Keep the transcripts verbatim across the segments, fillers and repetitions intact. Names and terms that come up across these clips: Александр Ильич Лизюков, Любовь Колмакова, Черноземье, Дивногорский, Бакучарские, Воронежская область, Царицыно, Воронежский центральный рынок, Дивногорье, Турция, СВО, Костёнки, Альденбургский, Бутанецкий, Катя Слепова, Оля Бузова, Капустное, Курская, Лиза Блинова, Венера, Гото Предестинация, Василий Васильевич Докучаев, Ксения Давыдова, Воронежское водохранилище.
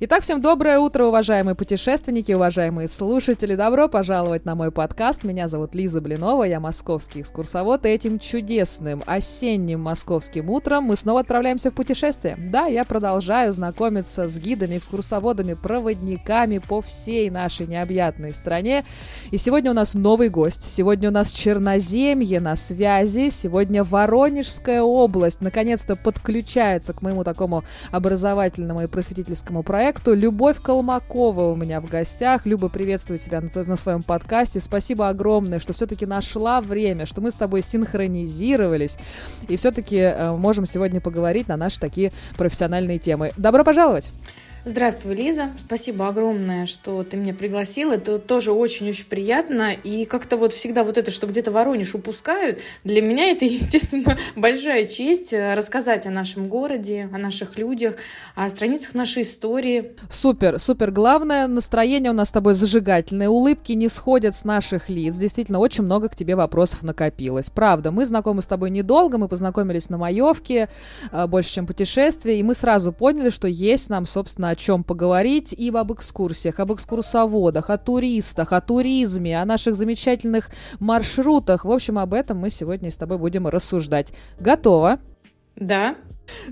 Итак, всем доброе утро, уважаемые путешественники, уважаемые слушатели. Добро пожаловать на мой подкаст. Меня зовут Лиза Блинова, я московский экскурсовод. И этим чудесным осенним московским утром мы снова отправляемся в путешествие. Да, я продолжаю знакомиться с гидами, экскурсоводами, проводниками по всей нашей необъятной стране. И сегодня у нас новый гость. Сегодня у нас Черноземье на связи. Сегодня Воронежская область наконец-то подключается к моему такому образовательному и просветительскому проекту. Любовь Колмакова у меня в гостях. Люба, приветствую тебя на, на своем подкасте. Спасибо огромное, что все-таки нашла время, что мы с тобой синхронизировались и все-таки э, можем сегодня поговорить на наши такие профессиональные темы. Добро пожаловать! Здравствуй, Лиза. Спасибо огромное, что ты меня пригласила. Это тоже очень-очень приятно. И как-то вот всегда вот это, что где-то Воронеж упускают, для меня это, естественно, большая честь рассказать о нашем городе, о наших людях, о страницах нашей истории. Супер, супер. Главное, настроение у нас с тобой зажигательное. Улыбки не сходят с наших лиц. Действительно, очень много к тебе вопросов накопилось. Правда, мы знакомы с тобой недолго. Мы познакомились на Маевке, больше, чем путешествие. И мы сразу поняли, что есть нам, собственно, о чем поговорить и об экскурсиях, об экскурсоводах, о туристах, о туризме, о наших замечательных маршрутах. В общем, об этом мы сегодня с тобой будем рассуждать. Готово? Да.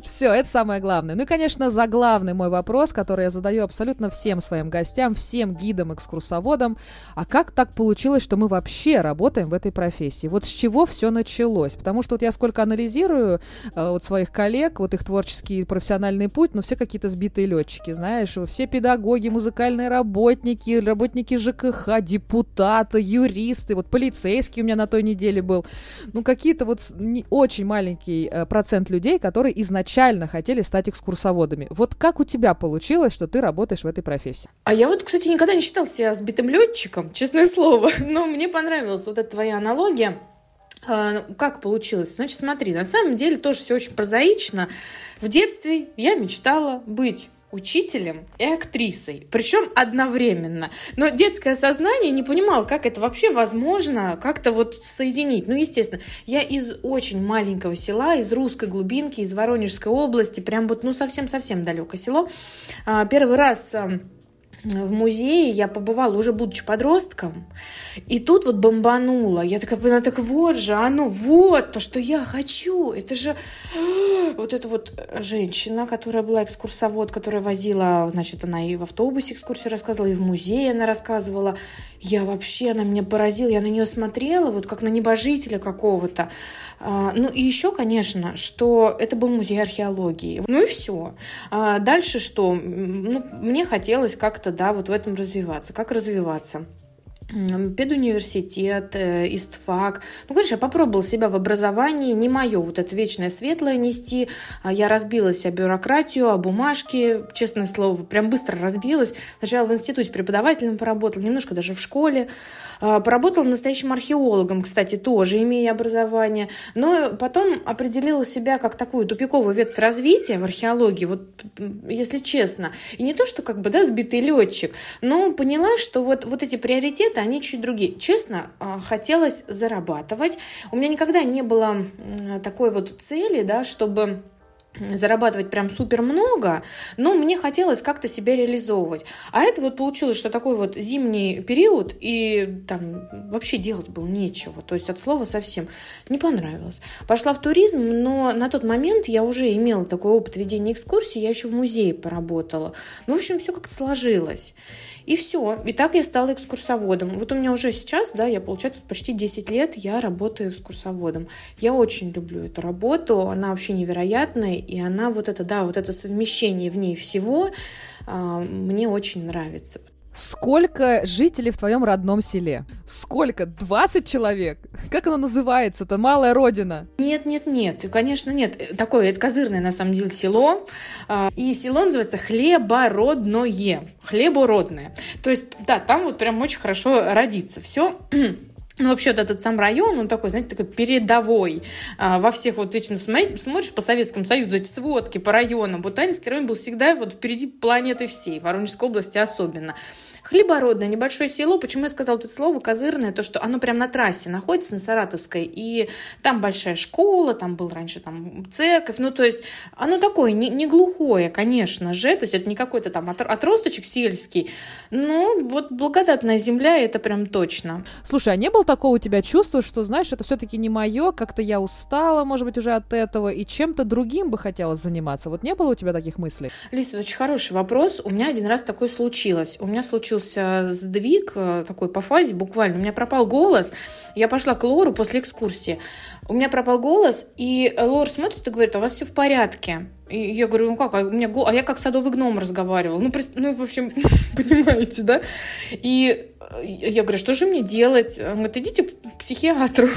Все, это самое главное. Ну и, конечно, заглавный мой вопрос, который я задаю абсолютно всем своим гостям, всем гидам, экскурсоводам. А как так получилось, что мы вообще работаем в этой профессии? Вот с чего все началось? Потому что вот я сколько анализирую э, вот своих коллег, вот их творческий профессиональный путь, ну все какие-то сбитые летчики, знаешь, все педагоги, музыкальные работники, работники ЖКХ, депутаты, юристы, вот полицейский у меня на той неделе был. Ну какие-то вот не, очень маленький э, процент людей, которые из изначально хотели стать экскурсоводами. Вот как у тебя получилось, что ты работаешь в этой профессии? А я вот, кстати, никогда не считала себя сбитым летчиком, честное слово, но мне понравилась вот эта твоя аналогия. Как получилось? Значит, смотри, на самом деле тоже все очень прозаично. В детстве я мечтала быть учителем и актрисой, причем одновременно. Но детское сознание не понимало, как это вообще возможно как-то вот соединить. Ну, естественно, я из очень маленького села, из русской глубинки, из Воронежской области, прям вот, ну, совсем-совсем далекое село. Первый раз в музее я побывала, уже будучи подростком, и тут вот бомбануло. Я такая, ну так вот же оно, вот то, что я хочу. Это же вот эта вот женщина, которая была экскурсовод, которая возила, значит, она и в автобусе экскурсию рассказывала, и в музее она рассказывала. Я вообще, она меня поразила, я на нее смотрела, вот как на небожителя какого-то. Ну и еще, конечно, что это был музей археологии. Ну и все. Дальше что? Ну, мне хотелось как-то да, вот в этом развиваться. Как развиваться? Педуниверситет, истфак. Ну, конечно, я попробовала себя в образовании. Не мое вот это вечное светлое нести. Я разбилась о бюрократию, о бумажке, честное слово. Прям быстро разбилась. Сначала в институте преподавателем поработала, немножко даже в школе. Поработала настоящим археологом, кстати, тоже имея образование. Но потом определила себя как такую тупиковую ветвь развития в археологии, вот если честно. И не то, что как бы, да, сбитый летчик, но поняла, что вот, вот эти приоритеты, они чуть другие. Честно, хотелось зарабатывать. У меня никогда не было такой вот цели, да, чтобы зарабатывать прям супер много, но мне хотелось как-то себя реализовывать. А это вот получилось, что такой вот зимний период, и там вообще делать было нечего, то есть от слова совсем не понравилось. Пошла в туризм, но на тот момент я уже имела такой опыт ведения экскурсий, я еще в музее поработала. Ну, в общем, все как-то сложилось. И все, и так я стала экскурсоводом. Вот у меня уже сейчас, да, я, получается, почти десять лет я работаю экскурсоводом. Я очень люблю эту работу, она вообще невероятная, и она вот это, да, вот это совмещение в ней всего, а, мне очень нравится. Сколько жителей в твоем родном селе? Сколько? двадцать человек? Как оно называется? Это малая родина? Нет, нет, нет. Конечно, нет. Такое, это козырное, на самом деле, село. И село называется Хлебородное. Хлебородное. То есть, да, там вот прям очень хорошо родится все. Ну, вообще, вот этот сам район, он такой, знаете, такой передовой. А, во всех вот вечно смотреть, смотришь по Советскому Союзу эти сводки по районам. Бутанецкий район был всегда вот впереди планеты всей, Воронежской области особенно. Хлебородное, небольшое село. Почему я сказала это слово козырное? То, что оно прямо на трассе находится, на Саратовской. И там большая школа, там был раньше там церковь. Ну, то есть оно такое, не, не глухое, конечно же. То есть это не какой-то там отросточек сельский. Но вот благодатная земля, это прям точно. Слушай, а не было такого у тебя чувства, что, знаешь, это все-таки не мое, как-то я устала, может быть, уже от этого, и чем-то другим бы хотелось заниматься? Вот не было у тебя таких мыслей? Лиза, это очень хороший вопрос. У меня один раз такое случилось. У меня случилось сдвиг такой по фазе буквально. У меня пропал голос. Я пошла к лору после экскурсии. У меня пропал голос, и лор смотрит и говорит: «А у вас все в порядке?» И я говорю: «Ну как? А, у меня гол... а я как садовый гном разговаривала». Ну, при... ну в общем, понимаете, да? И я говорю: «Что же мне делать?» Он говорит: «Идите к психиатру».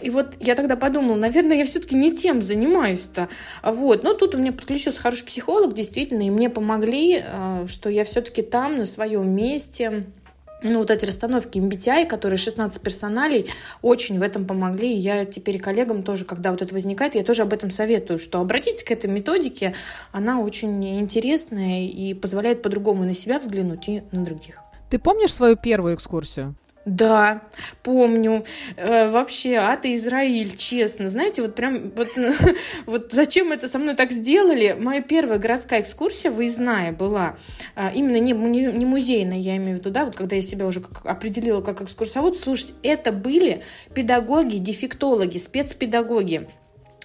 И вот я тогда подумала, наверное, я все-таки не тем занимаюсь-то. Вот. Но тут у меня подключился хороший психолог, действительно, и мне помогли, что я все-таки там, на своем месте. Ну, вот эти расстановки эм би ти ай, которые шестнадцать персоналей, очень в этом помогли. И я теперь коллегам тоже, когда вот это возникает, я тоже об этом советую, что обратитесь к этой методике, она очень интересная и позволяет по-другому на себя взглянуть и на других. Ты помнишь свою первую экскурсию? Да, помню. Э, вообще, ад и Израиль, честно. Знаете, вот прям, вот, вот зачем это со мной так сделали? Моя первая городская экскурсия выездная была. Э, именно не, не, не музейная, я имею в виду, да, вот когда я себя уже как, определила как экскурсовод. Слушайте, это были педагоги, дефектологи, спецпедагоги.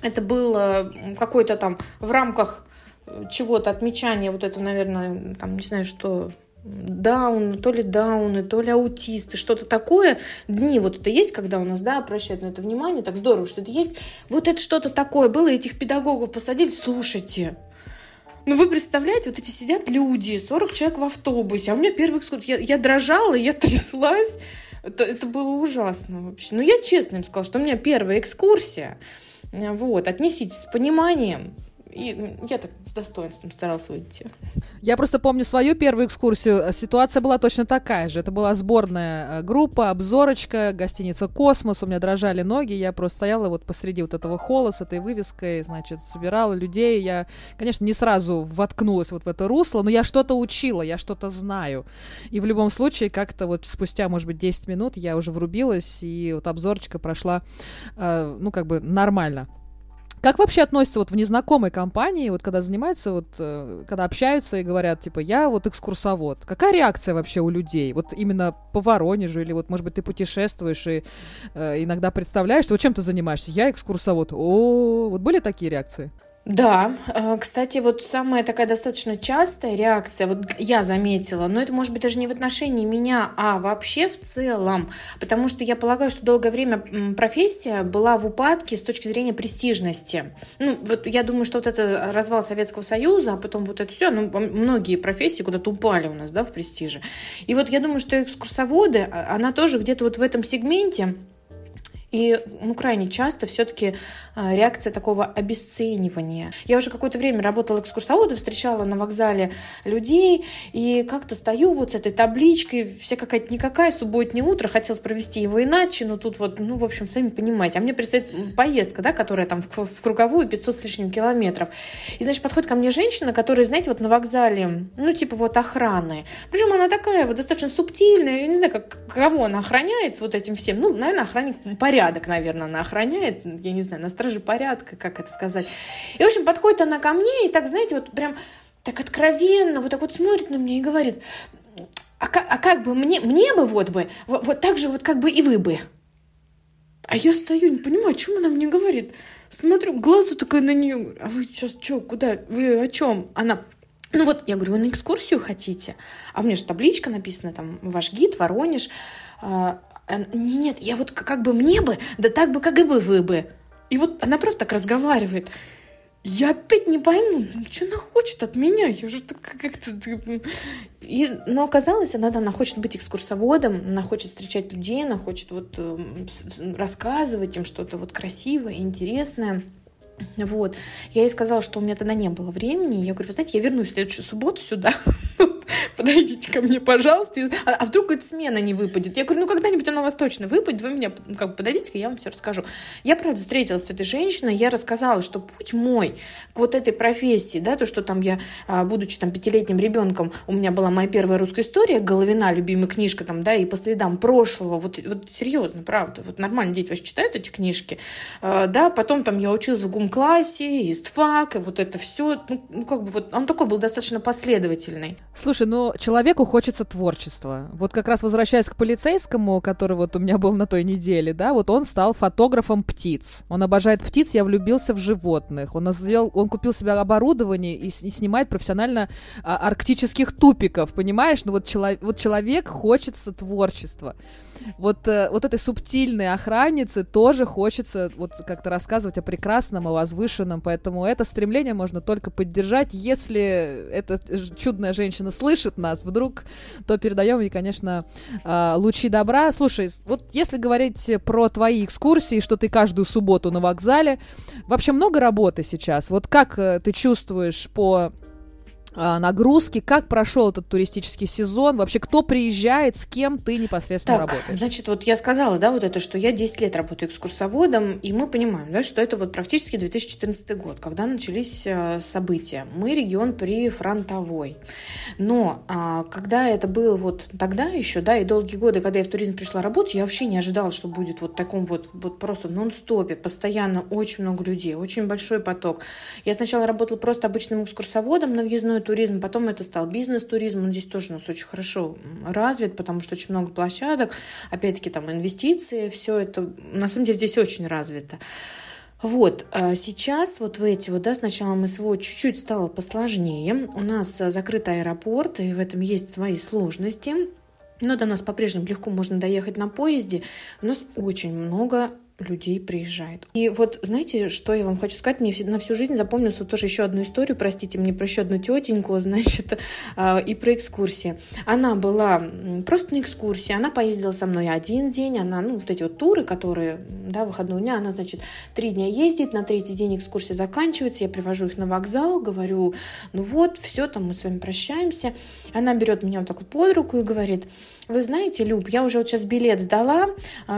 Это было какой-то там в рамках чего-то отмечания, вот это, наверное, там, не знаю, что... дауны, то ли дауны, то ли аутисты, что-то такое. Дни вот это есть, когда у нас, да, обращают на это внимание, так здорово, что это есть. Вот это что-то такое было, этих педагогов посадили. Слушайте, ну вы представляете, вот эти сидят люди, сорок человек в автобусе, а у меня первый экскурсия, я, я дрожала, я тряслась, это, это было ужасно вообще. Ну я честно им сказала, что у меня первая экскурсия, вот, отнеситесь с пониманием. И я так с достоинством старалась выйти. Я просто помню свою первую экскурсию. Ситуация была точно такая же. Это была сборная группа, обзорочка, гостиница «Космос». У меня дрожали ноги. Я просто стояла вот посреди вот этого холла с этой вывеской, значит, собирала людей. Я, конечно, не сразу воткнулась вот в это русло, но я что-то учила, я что-то знаю. И в любом случае, как-то вот спустя, может быть, десять минут я уже врубилась, и вот обзорочка прошла, э, ну, как бы нормально. Как вообще относятся вот в незнакомой компании, вот когда занимаются, вот когда общаются и говорят, типа, я вот экскурсовод? Какая реакция вообще у людей? Вот именно по Воронежу или вот, может быть, ты путешествуешь и э, иногда представляешься, вот чем ты занимаешься? Я экскурсовод. О, вот были такие реакции? Да, кстати, вот самая такая достаточно частая реакция, вот я заметила, но это может быть даже не в отношении меня, а вообще в целом, потому что я полагаю, что долгое время профессия была в упадке с точки зрения престижности. Ну, вот я думаю, что вот это развал Советского Союза, а потом вот это все, ну, многие профессии куда-то упали у нас, да, в престиже. И вот я думаю, что экскурсоводы, она тоже где-то вот в этом сегменте. И, ну, крайне часто все-таки реакция такого обесценивания. Я уже какое-то время работала экскурсоводом, встречала на вокзале людей, и как-то стою вот с этой табличкой, вся какая-то никакая, субботнее утро, хотелось провести его иначе, но тут вот, ну, в общем, сами понимаете. А мне предстоит поездка, да, которая там в, в круговую пятьсот с лишним километров. И, значит, подходит ко мне женщина, которая, знаете, вот на вокзале, ну, типа вот охраны. Причем она такая вот достаточно субтильная, я не знаю, как, кого она охраняет с вот этим всем. Ну, наверное, охранник порядка. Порядок, наверное, она охраняет, я не знаю, на страже порядка, как это сказать. И, в общем, подходит она ко мне и так, знаете, вот прям так откровенно, вот так вот смотрит на меня и говорит: а как, а как бы мне, мне бы вот бы, вот, вот так же вот как бы и вы бы. А я стою, не понимаю, о чем она мне говорит. Смотрю, глазу такая на нее, а вы сейчас что, куда, вы о чем? Она... Ну вот, я говорю, вы на экскурсию хотите? А у меня же табличка написана, там, ваш гид, Воронеж. А, нет, я вот как бы мне бы, да так бы, как и вы, вы бы. И вот она просто так разговаривает. Я опять не пойму, ну, что она хочет от меня? Я уже так как-то... И, но оказалось, она, да, она хочет быть экскурсоводом, она хочет встречать людей, она хочет вот э, рассказывать им что-то вот красивое, интересное. Вот. Я ей сказала, что у меня тогда не было времени. Я говорю: вы знаете, я вернусь в следующую субботу сюда. подойдите ко мне, пожалуйста. А, а вдруг эта смена не выпадет? Я говорю, ну когда-нибудь она у вас точно выпадет, вы меня как бы подойдите-ка, я вам все расскажу. Я, правда, встретилась с этой женщиной, я рассказала, что путь мой к вот этой профессии, да, то, что там я, будучи там пятилетним ребенком, у меня была моя первая русская история, Головина, любимая книжка там, да, и по следам прошлого, вот, вот серьезно, правда, вот нормально дети вообще читают эти книжки, а, да, потом там я училась в гум-классе, и ИСТФАК, и вот это все, ну, ну как бы вот, он такой был достаточно последовательный. Слушай, ну человеку хочется творчества. Вот как раз возвращаясь к полицейскому, который вот у меня был на той неделе, да, вот он стал фотографом птиц. Он обожает птиц, я влюбился в животных. Он сделал, он купил себе оборудование и, и снимает профессионально а, арктических тупиков, понимаешь? Ну вот, чело, вот человек хочется творчества. Вот, вот этой субтильной охраннице тоже хочется вот как-то рассказывать о прекрасном, о возвышенном, поэтому это стремление можно только поддержать. Если эта чудная женщина слышит нас вдруг, то передаем ей, конечно, лучи добра. Слушай, вот если говорить про твои экскурсии, что ты каждую субботу на вокзале, вообще много работы сейчас? Вот как ты чувствуешь по нагрузки, как прошел этот туристический сезон, вообще кто приезжает, с кем ты непосредственно так, работаешь? Значит, вот я сказала, да, вот это, что я десять лет работаю экскурсоводом, и мы понимаем, да, что это вот практически две тысячи четырнадцатый год, когда начались события. Мы регион прифронтовой. Но а, когда это было вот тогда еще, да, и долгие годы, когда я в туризм пришла работать, я вообще не ожидала, что будет вот таком вот, вот просто в нон-стопе, постоянно очень много людей, очень большой поток. Я сначала работала просто обычным экскурсоводом на въездной туризм, потом это стал бизнес-туризм, он здесь тоже у нас очень хорошо развит, потому что очень много площадок, опять-таки там инвестиции, все это, на самом деле здесь очень развито. Вот, сейчас вот в эти вот, да, сначала мы СВО чуть-чуть стало посложнее, у нас закрыт аэропорт, и в этом есть свои сложности, но до нас по-прежнему легко можно доехать на поезде, у нас очень много людей приезжает. И вот, знаете, что я вам хочу сказать? Мне на всю жизнь запомнилась вот тоже еще одну историю, простите, мне про еще одну тетеньку, значит, и про экскурсии. Она была просто на экскурсии, она поездила со мной один день, она, ну, вот эти вот туры, которые, да, выходного дня, она, значит, три дня ездит, на третий день экскурсия заканчивается, я привожу их на вокзал, говорю, ну вот, все, там, мы с вами прощаемся. Она берет меня вот так вот под руку и говорит, вы знаете, Люб, я уже вот сейчас билет сдала,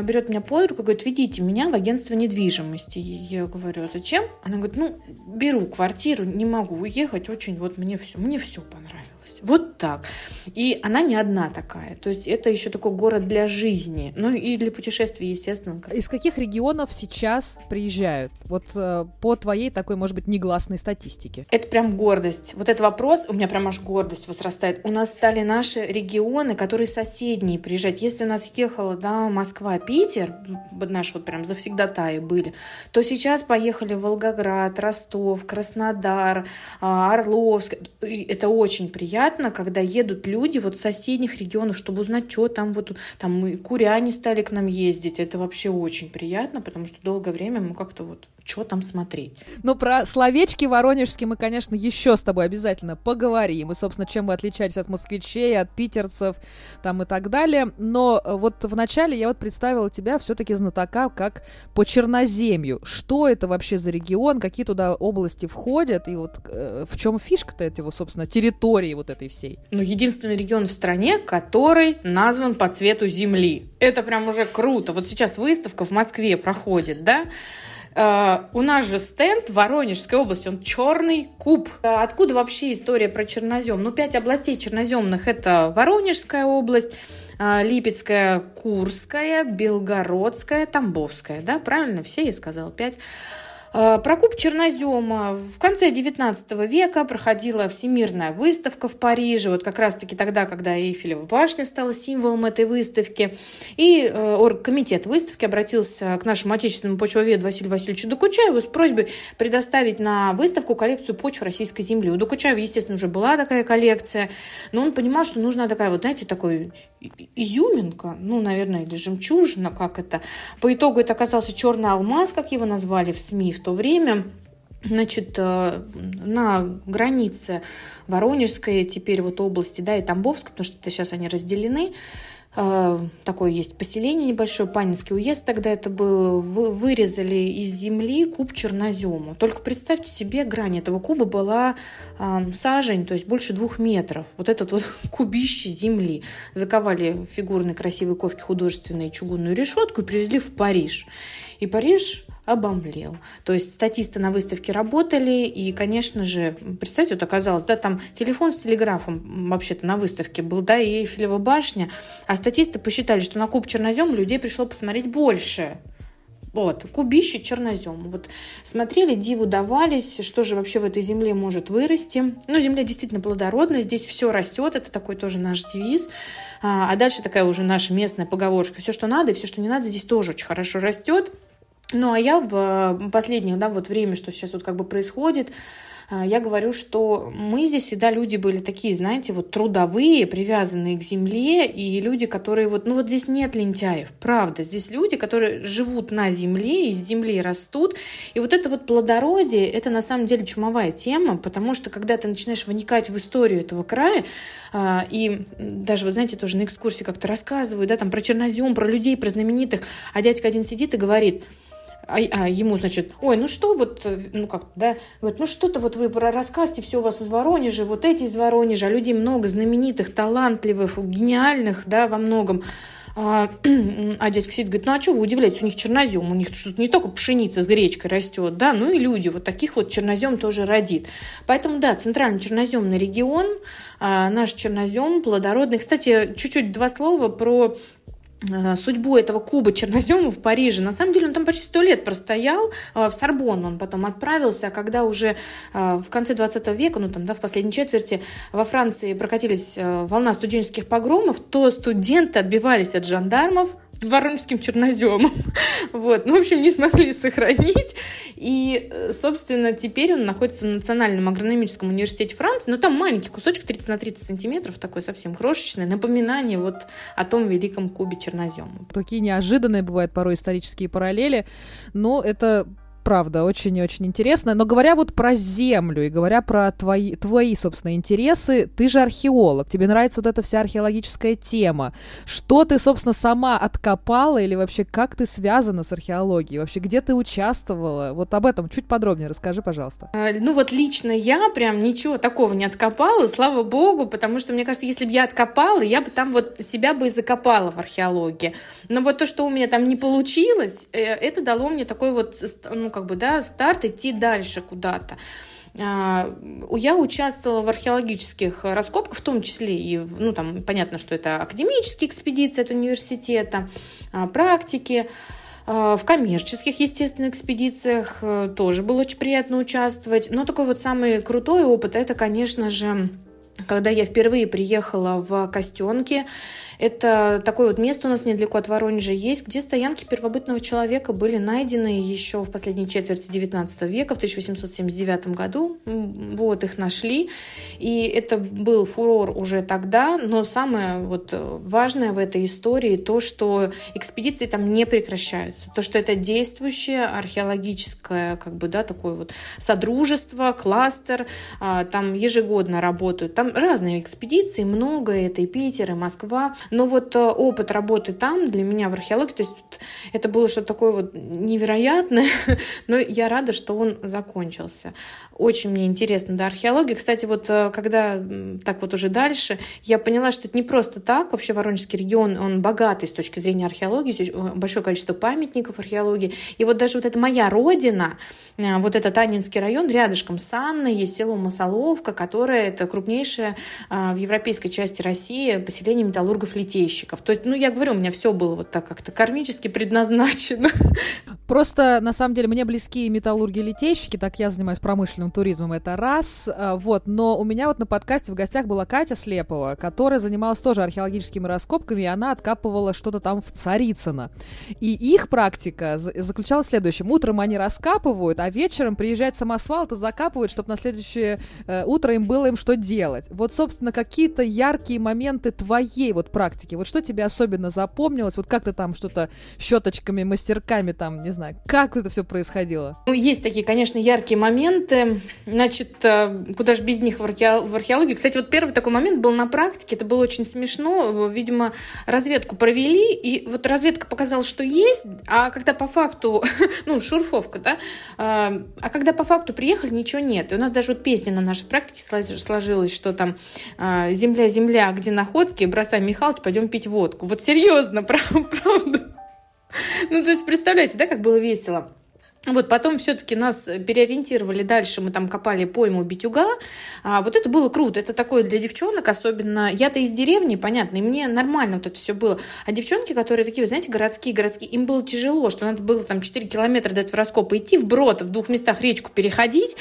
берет меня под руку и говорит, ведите меня, меня в агентство недвижимости. Я говорю, зачем? Она говорит, ну, беру квартиру, не могу уехать, очень вот мне все, мне все понравилось. Вот так. И она не одна такая. То есть это еще такой город для жизни. Ну и для путешествий, естественно. Из каких регионов сейчас приезжают? Вот по твоей такой, может быть, негласной статистике. Это прям гордость. Вот этот вопрос, у меня прям аж гордость возрастает. У нас стали наши регионы, которые соседние приезжать. Если у нас ехала, да, Москва, Питер, наш вот прям завсегдатаи были, то сейчас поехали в Волгоград, Ростов, Краснодар, Орловск. И это очень приятно, когда едут люди вот с соседних регионов, чтобы узнать, что там вот там мы, куряне стали к нам ездить. Это вообще очень приятно, потому что долгое время мы как-то вот что там смотреть. Ну, про словечки воронежские мы, конечно, еще с тобой обязательно поговорим. И, собственно, чем вы отличаетесь от москвичей, от питерцев там и так далее. Но вот вначале я вот представила тебя все-таки знатока как по Черноземью. Что это вообще за регион? Какие туда области входят? И вот э, в чем фишка-то этого, собственно, территории вот этой всей? Ну, единственный регион в стране, который назван по цвету земли. Это прям уже круто. Вот сейчас выставка в Москве проходит, да? Uh, у нас же стенд в Воронежской области, он черный куб. Uh, откуда вообще история про чернозем? Ну, пять областей черноземных – это Воронежская область, uh, Липецкая, Курская, Белгородская, Тамбовская, да, правильно? Все я сказала, пять. Про куб чернозема в конце девятнадцатого века проходила всемирная выставка в Париже, вот как раз-таки тогда, когда Эйфелева башня стала символом этой выставки, и оргкомитет выставки обратился к нашему отечественному почвоведу Василию Васильевичу Докучаеву с просьбой предоставить на выставку коллекцию почв российской земли. У Докучаева, естественно, уже была такая коллекция, но он понимал, что нужна такая, вот знаете, такой изюминка, ну, наверное, или жемчужина, как это. По итогу это оказался черный алмаз, как его назвали в СМИ в в то время. Значит, на границе Воронежской теперь вот области, да, и Тамбовской, потому что сейчас они разделены, Такое есть поселение небольшое, Панинский уезд тогда это был, вырезали из земли куб чернозема. Только представьте себе, грань этого куба была э, сажень, то есть больше двух метров. Вот этот вот кубище земли. Заковали фигурные красивые ковки художественные чугунную решетку и привезли в Париж. И Париж обомлел. То есть статисты на выставке работали, и, конечно же, представьте, вот оказалось, да, там телефон с телеграфом вообще-то на выставке был, да, и Эйфелева башня, а статисты посчитали, что на куб чернозем людей пришло посмотреть больше. Вот, кубище чернозем. Вот смотрели, диву давались, что же вообще в этой земле может вырасти. Ну, земля действительно плодородная, здесь все растет, это такой тоже наш девиз. А дальше такая уже наша местная поговорочка. Все, что надо, и все, что не надо, здесь тоже очень хорошо растет. Ну, а я в последнее, да, вот время, что сейчас вот как бы происходит, я говорю, что мы здесь всегда люди были такие, знаете, вот трудовые, привязанные к земле, и люди, которые вот, ну вот здесь нет лентяев, правда, здесь люди, которые живут на земле, из земли растут, и вот это вот плодородие, это на самом деле чумовая тема, потому что когда ты начинаешь вникать в историю этого края, и даже, вы знаете, тоже на экскурсии как-то рассказывают, да, там про чернозем, про людей, про знаменитых, а дядька один сидит и говорит... А, а ему, значит, ой, ну что вот, ну как, да, говорит, ну что-то вот вы рассказываете, все у вас из Воронежа, вот эти из Воронежа, а людей много, знаменитых, талантливых, гениальных, да, во многом. А, а дядька сидит, говорит, ну а что вы удивляетесь, у них чернозем, у них что-то не только пшеница с гречкой растет, да, ну и люди, вот таких вот чернозем тоже родит. Поэтому, да, центральный черноземный регион, а, наш чернозем плодородный. Кстати, чуть-чуть два слова про... судьбу этого куба чернозема в Париже. На самом деле он там почти сто лет простоял, в Сорбонну он потом отправился, а когда уже в конце двадцатого века, ну там, да, в последней четверти, во Франции прокатились волна студенческих погромов, то студенты отбивались от жандармов воронежским черноземом. Вот. Ну, в общем, не смогли сохранить. И, собственно, теперь он находится в Национальном агрономическом университете Франции. Но там маленький кусочек, тридцать на тридцать сантиметров, такой совсем крошечный. Напоминание вот о том великом кубе чернозема. Какие неожиданные бывают порой исторические параллели. Но это... правда, очень и очень интересно. Но говоря вот про землю и говоря про твои, твои, собственно, интересы, ты же археолог, тебе нравится вот эта вся археологическая тема. Что ты, собственно, сама откопала или вообще как ты связана с археологией? Вообще, где ты участвовала? Вот об этом чуть подробнее расскажи, пожалуйста. Ну вот лично я прям ничего такого не откопала, слава богу, потому что, мне кажется, если бы я откопала, я бы там вот себя бы и закопала в археологии. Но вот то, что у меня там не получилось, это дало мне такой вот... ну, как бы, да, старт, идти дальше куда-то. Я участвовала в археологических раскопках, в том числе и, ну, там, понятно, что это академические экспедиции от университета, практики, в коммерческих, естественно, экспедициях тоже было очень приятно участвовать. Но такой вот самый крутой опыт, это, конечно же, когда я впервые приехала в Костёнки, это такое вот место у нас недалеко от Воронежа есть, где стоянки первобытного человека были найдены еще в последней четверти девятнадцатого века, в тысяча восемьсот семьдесят девятом году. Вот, их нашли. И это был фурор уже тогда, но самое вот важное в этой истории то, что экспедиции там не прекращаются. То, что это действующее археологическое, как бы, да, такое вот содружество, кластер, там ежегодно работают. Там разные экспедиции, много, это и Питер, и Москва, но вот опыт работы там для меня в археологии, то есть это было что-то такое вот невероятное, но я рада, что он закончился. Очень мне интересно, да, археология. Кстати, вот когда так вот уже дальше, я поняла, что это не просто так, вообще Воронежский регион, он богатый с точки зрения археологии, большое количество памятников археологии, и вот даже вот эта моя родина, вот этот Аннинский район, рядышком с Анной есть село Масоловка, которое это крупнейшее в европейской части России поселение металлургов-литейщиков. То есть, ну, я говорю, у меня все было вот так как-то кармически предназначено. Просто, на самом деле, мне близки металлурги-литейщики, так я занимаюсь промышленным туризмом, это раз. Вот, но у меня вот на подкасте в гостях была Катя Слепова, которая занималась тоже археологическими раскопками, и она откапывала что-то там в Царицыно. И их практика заключалась в следующем. Утром они раскапывают, а вечером приезжает самосвал, это закапывают, чтобы на следующее утро им было им что делать. делать. Вот, собственно, какие-то яркие моменты твоей вот практики. Вот что тебе особенно запомнилось? Вот как ты там что-то щеточками, мастерками там, не знаю, как это все происходило? Ну, есть такие, конечно, яркие моменты. Значит, куда же без них в археологии. Кстати, вот первый такой момент был на практике. Это было очень смешно. Видимо, разведку провели, и вот разведка показала, что есть, а когда по факту, ну, шурфовка, да, а когда по факту приехали, ничего нет. И у нас даже вот песня на нашей практике сложилась, что там «Земля, земля, где находки? Бросай, Михалыч, пойдем пить водку». Вот серьезно, правда. Ну, то есть, представляете, да, как было весело. Вот потом все-таки нас переориентировали дальше, мы там копали пойму Битюга, а вот это было круто, это такое для девчонок, особенно я-то из деревни, понятно, и мне нормально вот это все было, а девчонки, которые такие, вы знаете, городские, городские, им было тяжело, что надо было там четыре километра до этого раскопа идти, вброд, в двух местах речку переходить.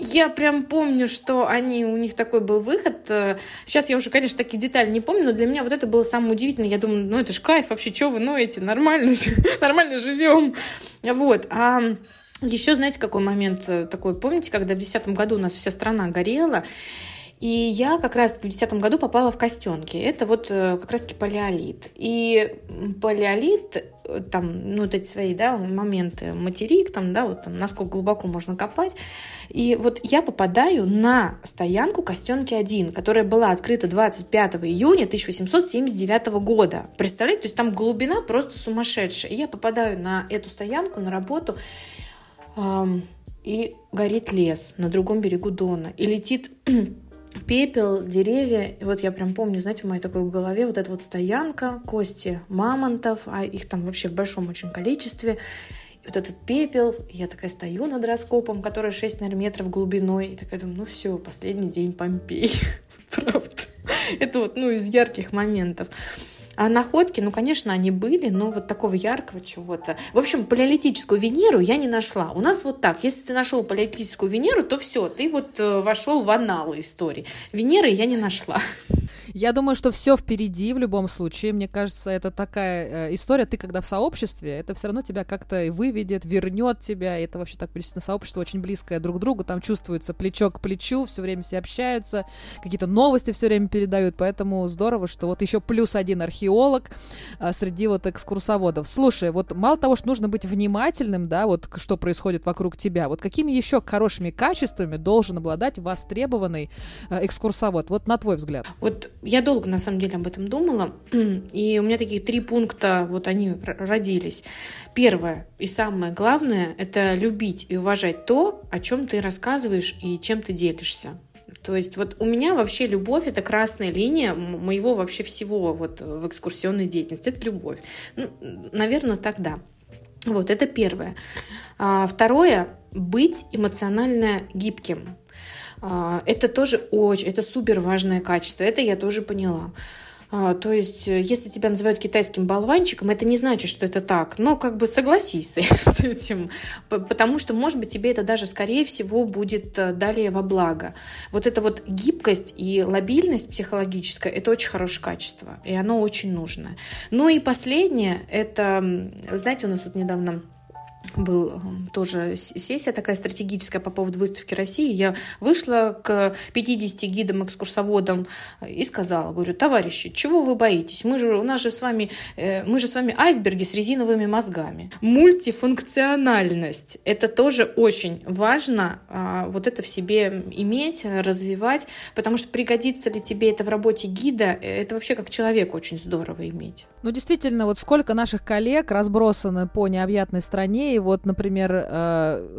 Я прям помню, что они, у них такой был выход. Сейчас я уже, конечно, такие детали не помню, но для меня вот это было самое удивительное. Я думаю, ну это ж кайф вообще, что вы ноете, нормально, нормально живем. Вот, а... Еще, знаете, какой момент такой, помните, когда в две тысячи десятом году у нас вся страна горела, и я как раз в две тысячи десятом году попала в Костёнки. Это вот как раз-таки палеолит. И палеолит, там, ну, вот эти свои, да, моменты, материк, там, да, вот там, насколько глубоко можно копать. И вот я попадаю на стоянку Костёнки один, которая была открыта двадцать пятого июня тысяча восемьсот семьдесят девятого года. Представляете, то есть там глубина просто сумасшедшая. И я попадаю на эту стоянку, на работу, эм, и горит лес на другом берегу Дона. И летит... пепел, деревья. И вот я прям помню, знаете, в моей такой голове вот эта вот стоянка, кости мамонтов, а их там вообще в большом очень количестве. И вот этот пепел, я такая стою над раскопом, который шесть, наверное, метров глубиной, и такая думаю, ну все, последний день Помпей. Правда. Это вот, ну, из ярких моментов. А находки, ну, конечно, они были, но вот такого яркого чего-то. В общем, палеолитическую Венеру я не нашла. У нас вот так, если ты нашел палеолитическую Венеру, то все, ты вот вошел в анналы истории. Венеры я не нашла. Я думаю, что все впереди в любом случае. Мне кажется, это такая э, история. Ты когда в сообществе, это все равно тебя как-то выведет, вернет тебя. И это вообще так, действительно, сообщество очень близкое друг к другу. Там чувствуется плечо к плечу, все время все общаются, какие-то новости все время передают. Поэтому здорово, что вот еще плюс один археолог э, среди вот экскурсоводов. Слушай, вот мало того, что нужно быть внимательным, да, вот что происходит вокруг тебя. Вот какими еще хорошими качествами должен обладать востребованный э, экскурсовод? Вот на твой взгляд. Вот я долго, на самом деле, об этом думала, и у меня такие три пункта, вот они родились. Первое и самое главное – это любить и уважать то, о чем ты рассказываешь и чем ты делишься. То есть вот у меня вообще любовь – это красная линия моего вообще всего вот в экскурсионной деятельности. Это любовь. Ну, наверное, тогда. Вот, это первое. А, второе – быть эмоционально гибким. Это тоже очень, это супер важное качество, это я тоже поняла. То есть, если тебя называют китайским болванчиком, это не значит, что это так, но как бы согласись с этим, потому что, может быть, тебе это даже, скорее всего, будет далее во благо. Вот эта вот гибкость и лобильность психологическая, это очень хорошее качество, и оно очень нужно. Ну и последнее, это, знаете, у нас вот недавно... был тоже сессия такая стратегическая по поводу выставки России. Я вышла к пятидесяти гидам-экскурсоводам и сказала, говорю, товарищи, чего вы боитесь? Мы же, у нас же с вами, мы же с вами айсберги с резиновыми мозгами. Мультифункциональность. Это тоже очень важно вот это в себе иметь, развивать, потому что пригодится ли тебе это в работе гида, это вообще как человек очень здорово иметь. Ну, действительно, вот сколько наших коллег разбросано по необъятной стране. И вот, например,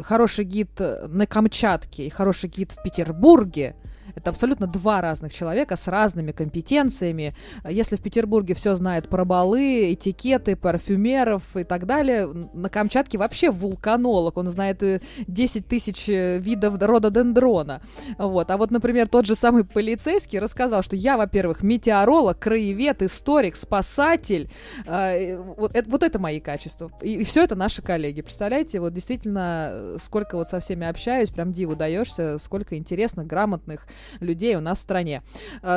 хороший гид на Камчатке и хороший гид в Петербурге — это абсолютно два разных человека с разными компетенциями. Если в Петербурге все знает про балы, этикеты, парфюмеров и так далее, на Камчатке вообще вулканолог. Он знает десять тысяч видов рододендрона. Вот. А вот, например, тот же самый полицейский рассказал, что я, во-первых, метеоролог, краевед, историк, спасатель. Вот это, вот это мои качества. И, и все это наши коллеги. Представляете, вот действительно, сколько вот со всеми общаюсь, прям диву даешься, сколько интересных, грамотных людей у нас в стране.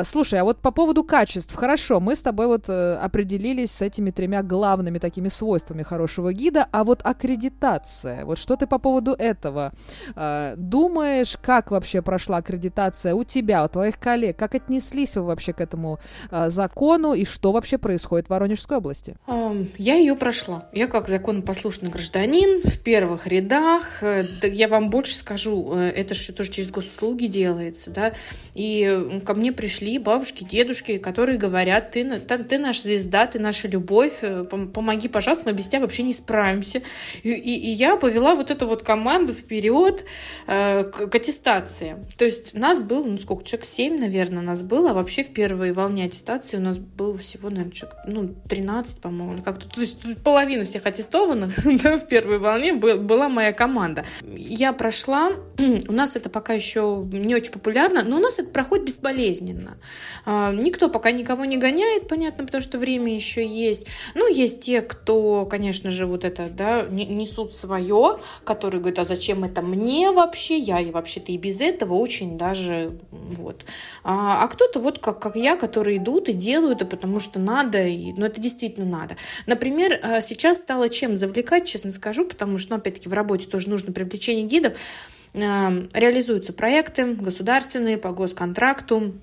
Слушай, а вот по поводу качеств, хорошо, мы с тобой вот определились с этими тремя главными такими свойствами хорошего гида, а вот аккредитация, вот что ты по поводу этого думаешь, как вообще прошла аккредитация у тебя, у твоих коллег, как отнеслись вы вообще к этому закону и что вообще происходит в Воронежской области? Я ее прошла. Я как законопослушный гражданин в первых рядах. Я вам больше скажу, это же тоже через госуслуги делается, да, и ко мне пришли бабушки, дедушки, которые говорят: ты, ты наша звезда, ты наша любовь, помоги, пожалуйста, мы без тебя вообще не справимся. И, и, и я повела вот эту вот команду вперед э, к, к аттестации. То есть нас было, ну сколько, человек семь, наверное, нас было, а вообще в первой волне аттестации у нас было всего, наверное, человек, ну, тринадцать, по-моему, как-то. То есть половина всех аттестованных в первой волне была моя команда. Я прошла, у нас это пока еще не очень популярно, но у нас это проходит безболезненно. Никто пока никого не гоняет, понятно, потому что время еще есть. Ну, есть те, кто, конечно же, вот это, да, несут свое, которые говорят: а зачем это мне вообще, я и вообще-то и без этого очень даже, вот. А кто-то вот как, как я, которые идут и делают, и потому что надо, и, ну, это действительно надо. Например, сейчас стало чем завлекать, честно скажу, потому что, ну, опять-таки, в работе тоже нужно привлечение гидов. Реализуются проекты государственные по госконтракту.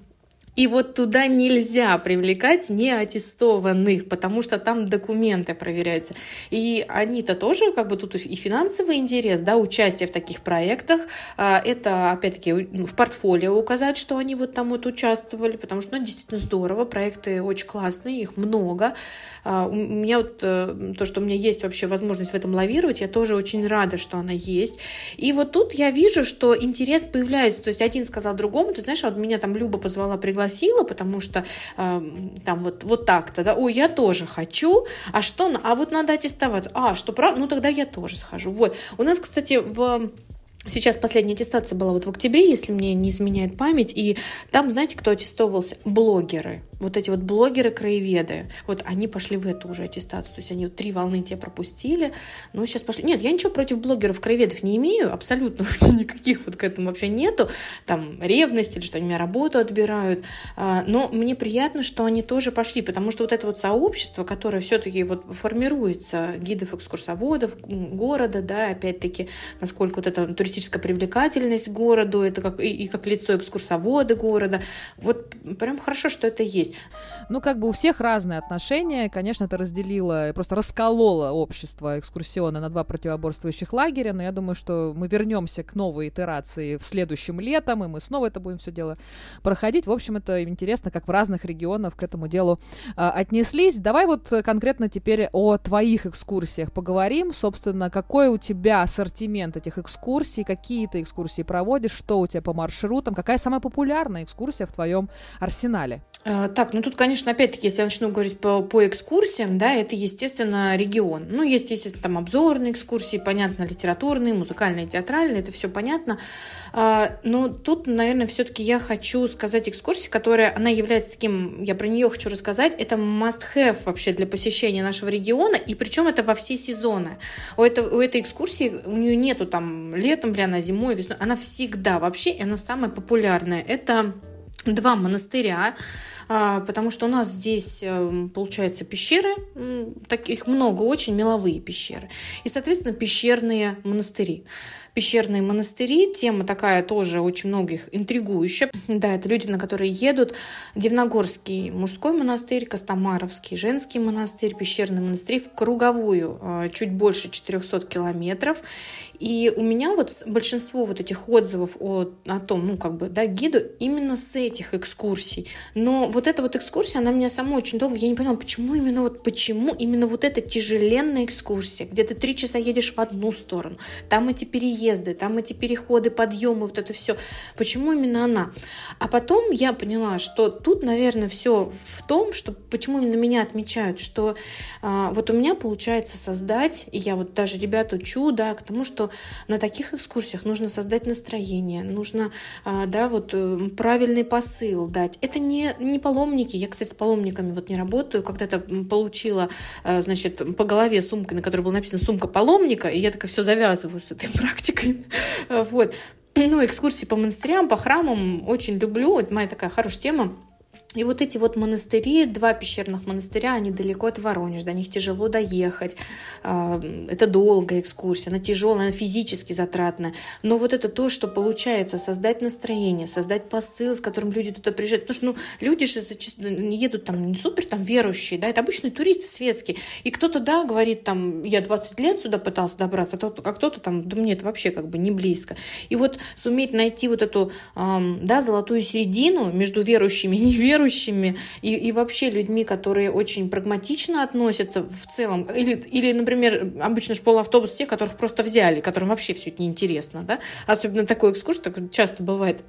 И вот туда нельзя привлекать неаттестованных, потому что там документы проверяются. И они-то тоже, как бы, тут и финансовый интерес, да, участие в таких проектах. Это, опять-таки, в портфолио указать, что они вот там вот участвовали, потому что, ну, действительно здорово, проекты очень классные, их много. У меня вот то, что у меня есть вообще возможность в этом лавировать, я тоже очень рада, что она есть. И вот тут я вижу, что интерес появляется. То есть один сказал другому: ты знаешь, вот меня там Люба позвала, пригласила, согласила, потому что э, там вот, вот так-то, да, ой, я тоже хочу, а что, а вот надо аттестоваться, а, что правда, ну тогда я тоже схожу, вот. У нас, кстати, в... Сейчас последняя аттестация была вот в октябре, если мне не изменяет память, и там, знаете, кто аттестовывался? Блогеры, вот эти вот блогеры-краеведы, вот они пошли в эту уже аттестацию, то есть они вот три волны тебя пропустили, но сейчас пошли. Нет, я ничего против блогеров-краеведов не имею, абсолютно никаких вот к этому вообще нету, там ревность или что они меня работу отбирают, но мне приятно, что они тоже пошли, потому что вот это вот сообщество, которое все-таки вот формируется, гидов-экскурсоводов города, да, опять-таки, насколько вот это туристическое туристическая привлекательность городу, это как и, и как лицо экскурсовода города. Вот прям хорошо, что это есть. Ну, как бы у всех разные отношения. Конечно, это разделило, просто раскололо общество экскурсиона на два противоборствующих лагеря, но я думаю, что мы вернемся к новой итерации в следующем летом, и мы снова это будем все дело проходить. В общем, это интересно, как в разных регионах к этому делу э, отнеслись. Давай вот конкретно теперь о твоих экскурсиях поговорим. Собственно, какой у тебя ассортимент этих экскурсий, какие ты экскурсии проводишь, что у тебя по маршрутам, какая самая популярная экскурсия в твоем арсенале? Так, ну тут, конечно, опять-таки, если я начну говорить по, по экскурсиям, да, это, естественно, регион. Ну, есть, естественно, там обзорные экскурсии, понятно, литературные, музыкальные, театральные, это все понятно. Но тут, наверное, все-таки я хочу сказать экскурсии, которая, она является таким, я про нее хочу рассказать, это must-have вообще для посещения нашего региона, и причем это во все сезоны. У, это, у этой экскурсии, у нее нету там летом, бля, она зимой, весной, она всегда вообще, она самая популярная. Это два монастыря, потому что у нас здесь, получается, пещеры, таких много очень, меловые пещеры, и, соответственно, пещерные монастыри. Пещерные монастыри, тема такая тоже очень многих интригующая. Да, это люди, на которые едут. Дивногорский мужской монастырь, Костомаровский женский монастырь, пещерный монастырь в круговую, чуть больше четыреста километров. И у меня вот большинство вот этих отзывов о, о том, ну, как бы, да, гиду именно с этих экскурсий. Но вот эта вот экскурсия, она меня самой очень долго, я не поняла, почему именно вот, почему именно вот эта тяжеленная экскурсия, где ты три часа едешь в одну сторону, там эти переезды, там эти переходы, подъемы, вот это все. Почему именно она? А потом я поняла, что тут, наверное, все в том, что почему именно меня отмечают, что э, вот у меня получается создать, и я вот даже ребят учу, да, к тому, что на таких экскурсиях нужно создать настроение, нужно, э, да, вот э, правильный посыл дать. Это не, не паломники, я, кстати, с паломниками вот не работаю, когда-то получила, э, значит, по голове сумкой, на которой было написано «сумка паломника», и я так все завязываю с этой практикой. Вот. ну, экскурсии по монастырям, по храмам очень люблю. Это моя такая хорошая тема. И вот эти вот монастыри, два пещерных монастыря, они далеко от Воронежа, до них тяжело доехать, это долгая экскурсия, она тяжелая, она физически затратная, но вот это то, что получается создать настроение, создать посыл, с которым люди туда приезжают, потому что ну, люди же едут там не супер там верующие, да, это обычные туристы светские, и кто-то, да, говорит там, я двадцать лет сюда пытался добраться, а кто-то там, да мне это вообще как бы не близко, и вот суметь найти вот эту, да, золотую середину между верующими и неверующими, и, и вообще людьми, которые очень прагматично относятся в целом. Или, или например, обычно же полуавтобус тех, которых просто взяли, которым вообще все это неинтересно. Да? Особенно такой экскурс, так часто бывает.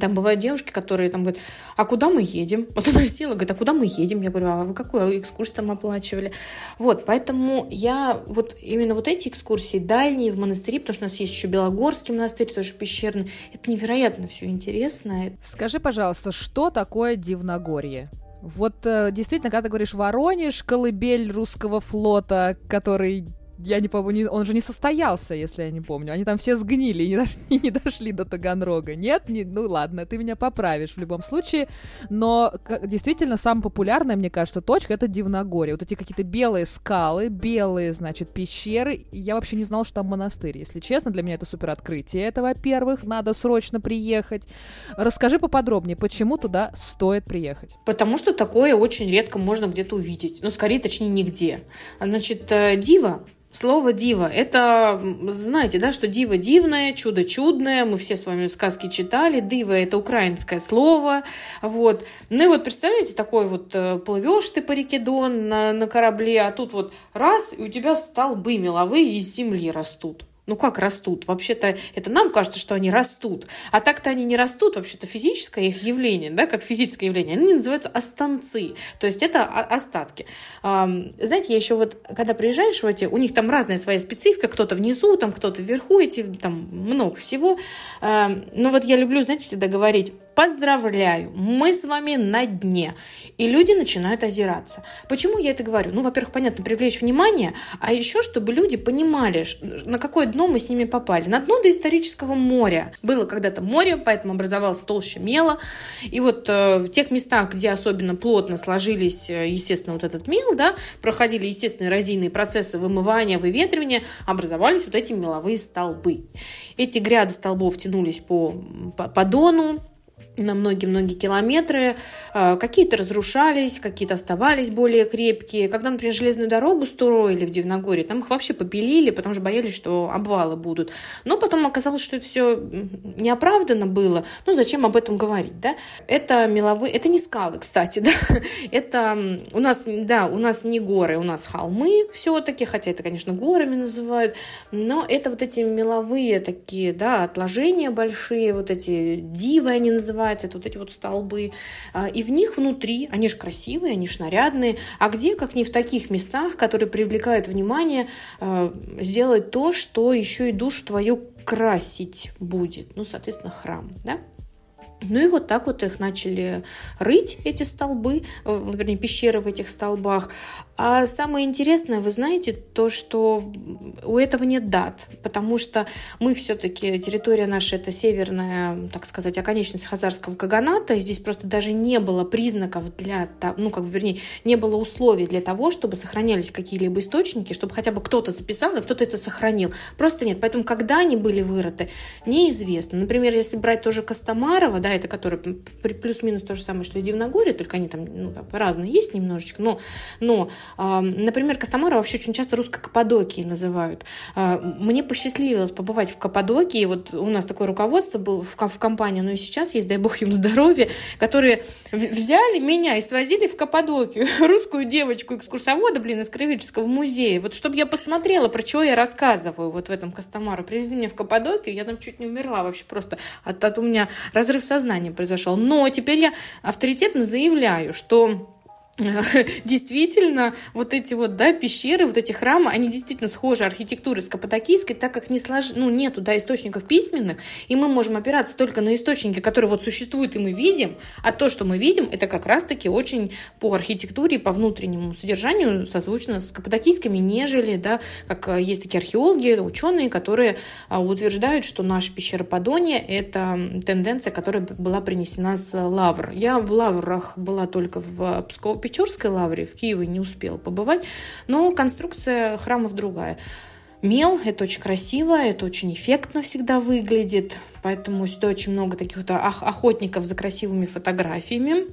Там бывают девушки, которые там говорят, а куда мы едем? Вот она села, говорит, а куда мы едем? Я говорю, а вы какую экскурсию там оплачивали? Вот, поэтому я вот именно вот эти экскурсии дальние в монастыри, потому что у нас есть еще Белогорский монастырь, тоже пещерный. Это невероятно все интересно. Скажи, пожалуйста, что такое Дивногорье? Вот действительно, когда ты говоришь Воронеж, колыбель русского флота, который... Я не помню, он же не состоялся, если я не помню. Они там все сгнили и не, до, и не дошли до Таганрога. Нет, не, ну ладно, ты меня поправишь в любом случае. Но как, действительно, самая популярная, мне кажется, точка — это Дивногорье. Вот эти какие-то белые скалы, белые, значит, пещеры. Я вообще не знала, что там монастырь. Если честно, для меня это супероткрытие. Это, во-первых, надо срочно приехать. Расскажи поподробнее, почему туда стоит приехать? Потому что такое очень редко можно где-то увидеть. Ну, скорее, точнее, нигде. Значит, Дива... Слово «дива» — это, знаете, да, что «дива» дивное, «чудо» чудное, мы все с вами сказки читали, «дива» — это украинское слово, вот. Ну и вот, представляете, такой вот плывешь ты по реке Дон на, на корабле, а тут вот раз, и у тебя столбы меловые из земли растут. Ну как растут? Вообще-то это нам кажется, что они растут. А так-то они не растут. Вообще-то физическое их явление, да, как физическое явление, они называются останцы. То есть это остатки. Знаете, я еще вот, когда приезжаешь в эти, у них там разная своя специфика. Кто-то внизу, там кто-то вверху, эти, там много всего. Но вот я люблю, знаете, всегда говорить: поздравляю, мы с вами на дне. И люди начинают озираться. Почему я это говорю? Ну, во-первых, понятно, привлечь внимание, а еще, чтобы люди понимали, на какое дно мы с ними попали. На дно доисторического моря. Было когда-то море, поэтому образовалась толща мела. И вот э, в тех местах, где особенно плотно сложились, естественно, вот этот мел, да, проходили, естественно, эрозийные процессы вымывания, выветривания, образовались вот эти меловые столбы. Эти гряды столбов тянулись по, по, по Дону, на многие-многие километры, какие-то разрушались, какие-то оставались более крепкие. Когда, например, железную дорогу строили в Дивногорье, там их вообще побелили, потому что боялись, что обвалы будут. Но потом оказалось, что это все неоправданно было. Ну, зачем об этом говорить, да? Это меловые... Это не скалы, кстати, да? Это у нас, да, у нас не горы, у нас холмы все-таки, хотя это, конечно, горами называют, но это вот эти меловые такие, да, отложения большие, вот эти дивы они называют, это вот эти вот столбы, и в них внутри, они же красивые, они же нарядные, а где, как не в таких местах, которые привлекают внимание, сделать то, что еще и душу твою красить будет, ну, соответственно, храм, да? Ну и вот так вот их начали рыть, эти столбы, вернее, пещеры в этих столбах. А самое интересное, вы знаете, то, что у этого нет дат, потому что мы все-таки, территория наша, это северная, так сказать, оконечность Хазарского каганата, и здесь просто даже не было признаков для, ну, как, вернее, не было условий для того, чтобы сохранялись какие-либо источники, чтобы хотя бы кто-то записал, а кто-то это сохранил. Просто нет. Поэтому, когда они были вырыты, неизвестно. Например, если брать тоже Костомарова, да, это который плюс-минус то же самое, что и Дивногорье, только они там, ну, разные есть немножечко, но, но э, например, Костомарова вообще очень часто русской Каппадокии называют. Э, мне посчастливилось побывать в Каппадокии, вот у нас такое руководство было в, в компании, но и сейчас есть, дай бог им здоровья, которые взяли меня и свозили в Каппадокию, русскую девочку-экскурсовода, блин, из Краеведческого музея, вот чтобы я посмотрела, про чего я рассказываю вот в этом Костомару. Привезли меня в Каппадокию, я там чуть не умерла вообще просто, от, от у меня разрыв сознания произошел. Но теперь я авторитетно заявляю, что действительно, вот эти вот, да, пещеры, вот эти храмы, они действительно схожи архитектурой с каппадокийской, так как не слож... ну, нету, да, источников письменных, и мы можем опираться только на источники, которые вот существуют, и мы видим, а то, что мы видим, это как раз-таки очень по архитектуре, по внутреннему содержанию созвучно с каппадокийскими, нежели, да, как есть такие археологи, ученые, которые утверждают, что наша пещера Подонья – это тенденция, которая была принесена с Лавр. Я в Лаврах была только в Пскове, Печорской лавре, в Киеве не успела побывать, но конструкция храмов другая. Мел, это очень красиво, это очень эффектно всегда выглядит, поэтому сюда очень много таких вот охотников за красивыми фотографиями.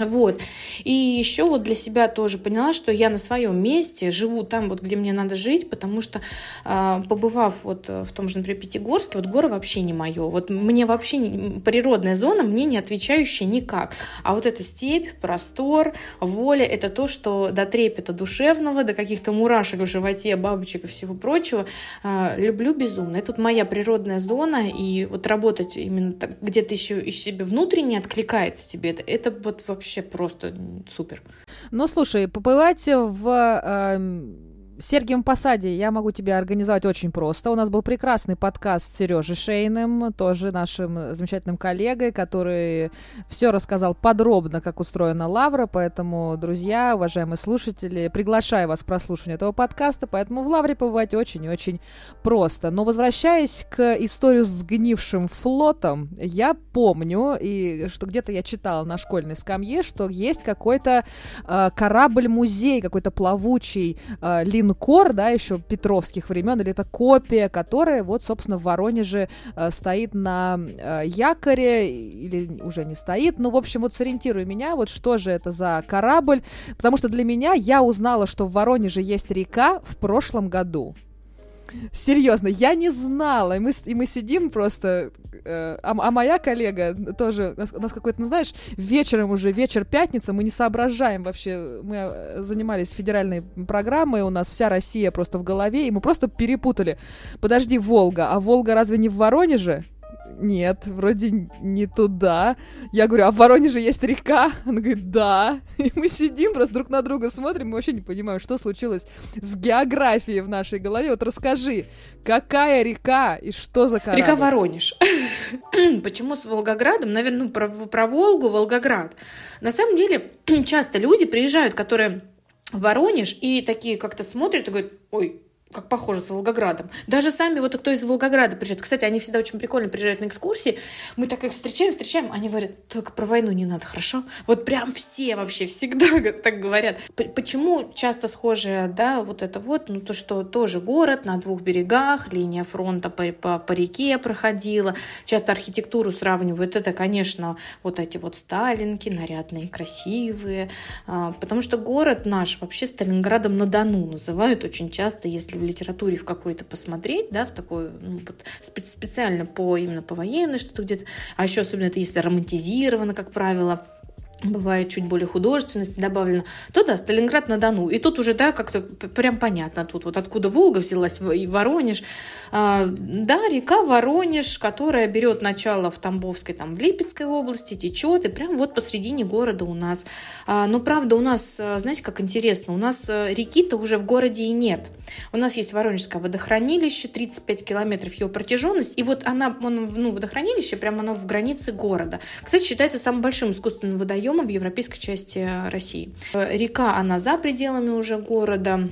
Вот. И еще вот для себя тоже поняла, что я на своем месте живу там, вот, где мне надо жить, потому что, побывав вот в том же, например, Пятигорске, вот горы вообще не мое. Вот мне вообще не, природная зона, мне не отвечающая никак. А вот эта степь, простор, воля, это то, что до трепета душевного, до каких-то мурашек в животе, бабочек и всего прочего, люблю безумно. Это вот моя природная зона, и вот работать именно так, где-то еще и себе внутренне откликается тебе, это, это вот вообще просто супер. Ну, слушай, побывать в э, Сергиевом Посаде я могу тебе организовать очень просто. У нас был прекрасный подкаст с Сережей Шейным, тоже нашим замечательным коллегой, который все рассказал подробно, как устроена Лавра. Поэтому, друзья, уважаемые слушатели, приглашаю вас к прослушиванию этого подкаста. Поэтому в Лавре побывать очень и очень просто. Но возвращаясь к истории с сгнившим флотом, я помню, и что где-то я читала на школьной скамье, что есть какой-то э, корабль-музей, какой-то плавучий э, линкор, да, еще петровских времен, или это копия, которая вот, собственно, в Воронеже э, стоит на э, якоре, или уже не стоит, ну, в общем, вот сориентируй меня, вот что же это за корабль, потому что для меня, я узнала, что в Воронеже есть река в прошлом году. Серьезно, я не знала, и мы, и мы сидим просто, э, а, а моя коллега тоже, у нас какой-то, ну знаешь, вечером уже, вечер пятница, мы не соображаем вообще, мы занимались федеральной программой, у нас вся Россия просто в голове, и мы просто перепутали, подожди, Волга, а Волга разве не в Воронеже? Нет, вроде не туда. Я говорю, а в Воронеже есть река? Она говорит, да. И мы сидим, просто друг на друга смотрим, мы вообще не понимаем, что случилось с географией в нашей голове. Вот расскажи, какая река и что за корабль? Река Воронеж. Почему с Волгоградом? Наверное, ну, про, про Волгу, Волгоград. На самом деле, часто люди приезжают, которые в Воронеж, и такие как-то смотрят и говорят, ой, как похоже с Волгоградом. Даже сами вот кто из Волгограда приезжает. Кстати, они всегда очень прикольно приезжают на экскурсии. Мы так их встречаем, встречаем. Они говорят, только про войну не надо, хорошо? Вот прям все вообще всегда так говорят. Почему часто схожие, да, вот это вот, ну то, что тоже город на двух берегах, линия фронта по, по, по реке проходила. Часто архитектуру сравнивают. Это, конечно, вот эти вот сталинки, нарядные, красивые. Потому что город наш вообще Сталинградом-на-Дону называют очень часто, если в литературе в какой-то посмотреть, да, в такой, ну, вот, специально по, именно по военной, что-то где-то, а еще особенно это если романтизировано, как правило, бывает чуть более художественности добавлено, то да, Сталинград-на-Дону. И тут уже, да, как-то прям понятно, тут вот откуда Волга взялась и Воронеж. А, да, река Воронеж, которая берет начало в Тамбовской, там, в Липецкой области, течет, и прям вот посредине города у нас. А, но правда у нас, знаете, как интересно, у нас реки-то уже в городе и нет. У нас есть Воронежское водохранилище, тридцать пять километров его протяженность, и вот она, ну, водохранилище, прямо оно в границе города. Кстати, считается самым большим искусственным водоемом в европейской части России. Река, она за пределами уже города.